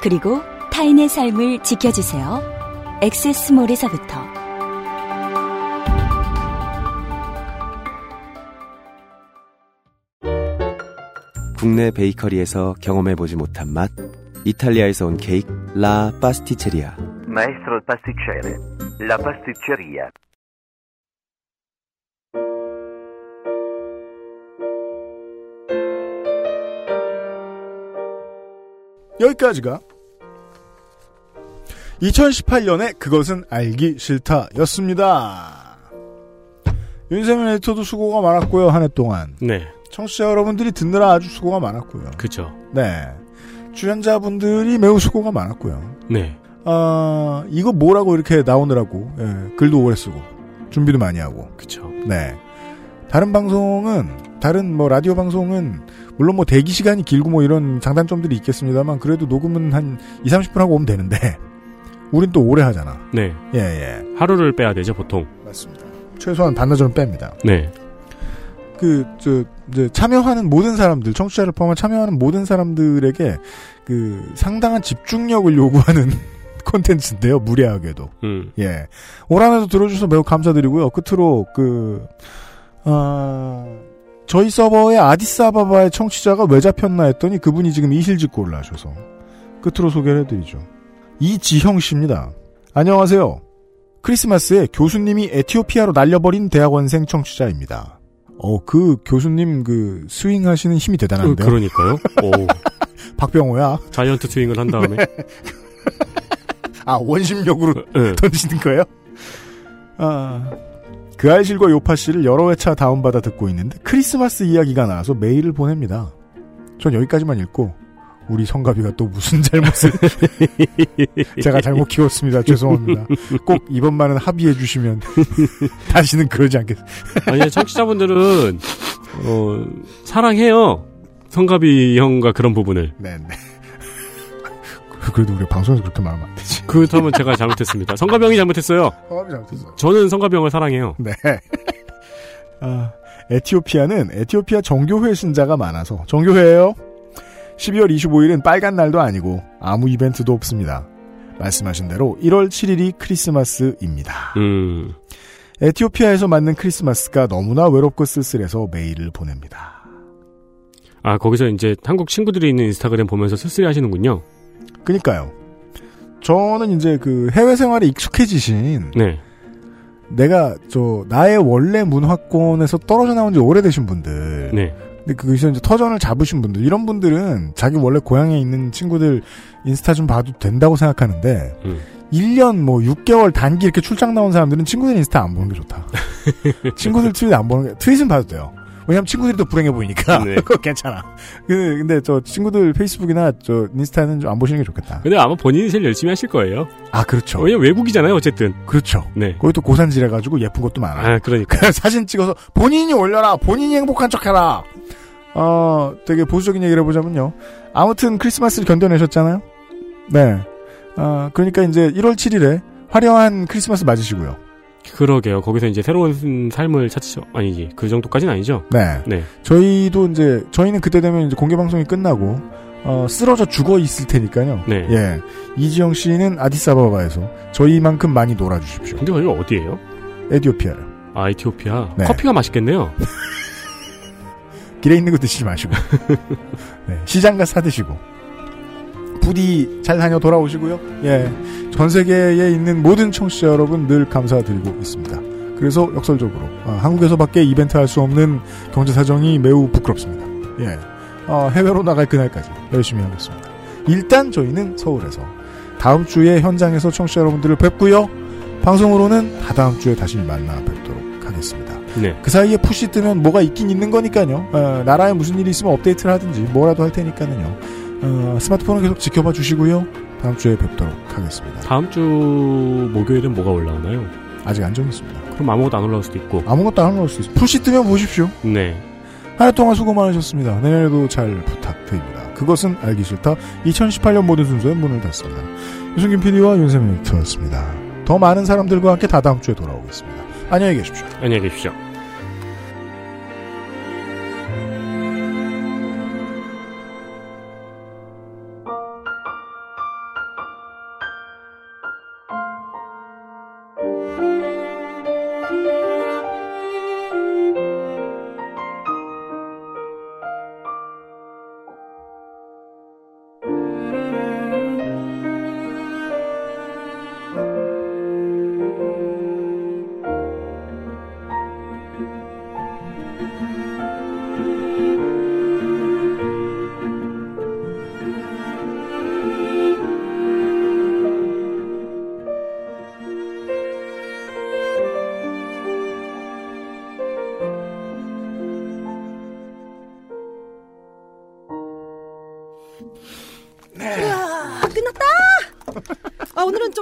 그리고 타인의 삶을 지켜주세요. 엑세스몰에서부터 국내 베이커리에서 경험해보지 못한 맛 이탈리아에서 온 케이크 라 파스티체리아 마에스트로 파스티체레 라 파스티체리아 여기까지가 이천십팔 년에 그것은 알기 싫다였습니다. 윤세민 에디터도 수고가 많았고요. 한 해 동안. 네. 청취자 여러분들이 듣느라 아주 수고가 많았고요. 그렇죠. 네. 출연자분들이 매우 수고가 많았고요. 네. 아 이거 뭐라고 이렇게 나오느라고 예, 글도 오래 쓰고 준비도 많이 하고. 그렇죠. 네. 다른 방송은 다른 뭐 라디오 방송은 물론 뭐 대기 시간이 길고 뭐 이런 장단점들이 있겠습니다만 그래도 녹음은 한 이삼십 분 하고 오면 되는데 우린 또 오래 하잖아. 네. 예, 예. 하루를 빼야 되죠, 보통. 맞습니다. 최소한 반나절은 뺍니다. 네. 그, 저, 이제 참여하는 모든 사람들, 청취자를 포함한 참여하는 모든 사람들에게 그 상당한 집중력을 요구하는 콘텐츠인데요, 무례하게도. 음. 예. 올 한 해도 들어주셔서 매우 감사드리고요. 끝으로, 그, 아, 저희 서버에 아디스아바바의 청취자가 왜 잡혔나 했더니 그분이 지금 이실직고 올라오셔서 끝으로 소개를 해드리죠. 이지형 씨입니다. 안녕하세요. 크리스마스에 교수님이 에티오피아로 날려버린 대학원생 청취자입니다. 어, 그 교수님 그 스윙하시는 힘이 대단한데요. 그러니까요. 오. 박병호야. 자이언트 스윙을 한 다음에. 네. 아, 원심력으로 네. 던지는 거예요? 아, 그 아이실과 요파 씨를 여러 회차 다운받아 듣고 있는데 크리스마스 이야기가 나와서 메일을 보냅니다. 전 여기까지만 읽고 우리 성가비가 또 무슨 잘못을 제가 잘못 키웠습니다. 죄송합니다. 꼭 이번만은 합의해 주시면 다시는 그러지 않겠습니다. 아니, 청취자분들은 어, 사랑해요. 성가비 형과 그런 부분을. 네네. 그래도 우리가 방송에서 그렇게 말하면 안 되지. 그렇다면 제가 잘못했습니다. 성가비 형이 잘못했어요. 성가비 잘못했어요. 저는 성가비 형을 사랑해요. 네. 아, 에티오피아는 에티오피아 정교회 신자가 많아서 정교회예요. 십이월 이십오일은 빨간 날도 아니고 아무 이벤트도 없습니다. 말씀하신 대로 일월 칠일이 크리스마스입니다. 음. 에티오피아에서 맞는 크리스마스가 너무나 외롭고 쓸쓸해서 메일을 보냅니다. 아, 거기서 이제 한국 친구들이 있는 인스타그램 보면서 쓸쓸히 하시는군요. 그니까요. 저는 이제 그 해외 생활에 익숙해지신 네. 내가 저 나의 원래 문화권에서 떨어져 나온 지 오래되신 분들 네. 근데 거기서 이제 터전을 잡으신 분들 이런 분들은 자기 원래 고향에 있는 친구들 인스타 좀 봐도 된다고 생각하는데 음. 일 년 뭐 육 개월 단기 이렇게 출장 나온 사람들은 친구들 인스타 안 보는 게 좋다. 친구들 트윗 안 보는 게 트윗은 봐도 돼요. 왜냐면 친구들이 더 불행해 보이니까. 네. 그거 괜찮아. 근데, 근데 저 친구들 페이스북이나 저 인스타는 좀 안 보시는 게 좋겠다. 근데 아마 본인이 제일 열심히 하실 거예요. 아, 그렇죠. 왜냐면 외국이잖아요, 어쨌든. 그렇죠. 네. 거기 또 고산지래가지고 예쁜 것도 많아요. 아, 그러니까. 사진 찍어서 본인이 올려라! 본인이 행복한 척 해라! 어, 되게 보수적인 얘기를 해보자면요. 아무튼 크리스마스를 견뎌내셨잖아요? 네. 아, 그러니까 이제 일월 칠일에 화려한 크리스마스 맞으시고요. 그러게요. 거기서 이제 새로운 삶을 찾으셔. 아니지. 그 정도까지는 아니죠. 네. 네. 저희도 이제 저희는 그때 되면 이제 공개 방송이 끝나고 어, 쓰러져 죽어 있을 테니까요. 네. 예. 이지영 씨는 아디스아바바에서 저희만큼 많이 놀아 주십시오. 근데 거기 어디예요? 에티오피아요. 아, 에티오피아. 네. 커피가 맛있겠네요. 길에 있는 거 드시지 마시고. 네. 시장 가서 사 드시고. 부디 잘 다녀 돌아오시고요. 예, 전 세계에 있는 모든 청취자 여러분 늘 감사드리고 있습니다. 그래서 역설적으로 아, 한국에서밖에 이벤트 할 수 없는 경제 사정이 매우 부끄럽습니다. 예, 아, 해외로 나갈 그날까지 열심히 하겠습니다. 일단 저희는 서울에서 다음 주에 현장에서 청취자 여러분들을 뵙고요. 방송으로는 다다음 주에 다시 만나 뵙도록 하겠습니다. 네. 그 사이에 푸시 뜨면 뭐가 있긴 있는 거니까요. 아, 나라에 무슨 일이 있으면 업데이트를 하든지 뭐라도 할 테니까는요. 어, 스마트폰은 계속 지켜봐 주시고요. 다음 주에 뵙도록 하겠습니다. 다음 주 목요일은 뭐가 올라오나요? 아직 안 정했습니다. 그럼 아무것도 안 올라올 수도 있고. 아무것도 안 올라올 수도 있어요. 푸시 뜨면 보십시오. 네. 한 해 동안 수고 많으셨습니다. 내년에도 잘 부탁드립니다. 그것은 알기 싫다. 이천십팔년 모든 순서의 문을 닫습니다. 유승균 피디와 윤세민 에디터였습니다. 더 많은 사람들과 함께 다 다음 주에 돌아오겠습니다. 안녕히 계십시오. 안녕히 계십시오.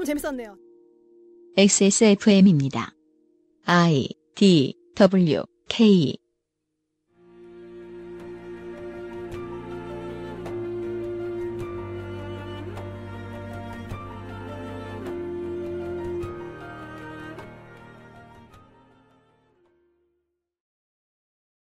재밌었네요. 엑스에스에프엠입니다. I, D, W, K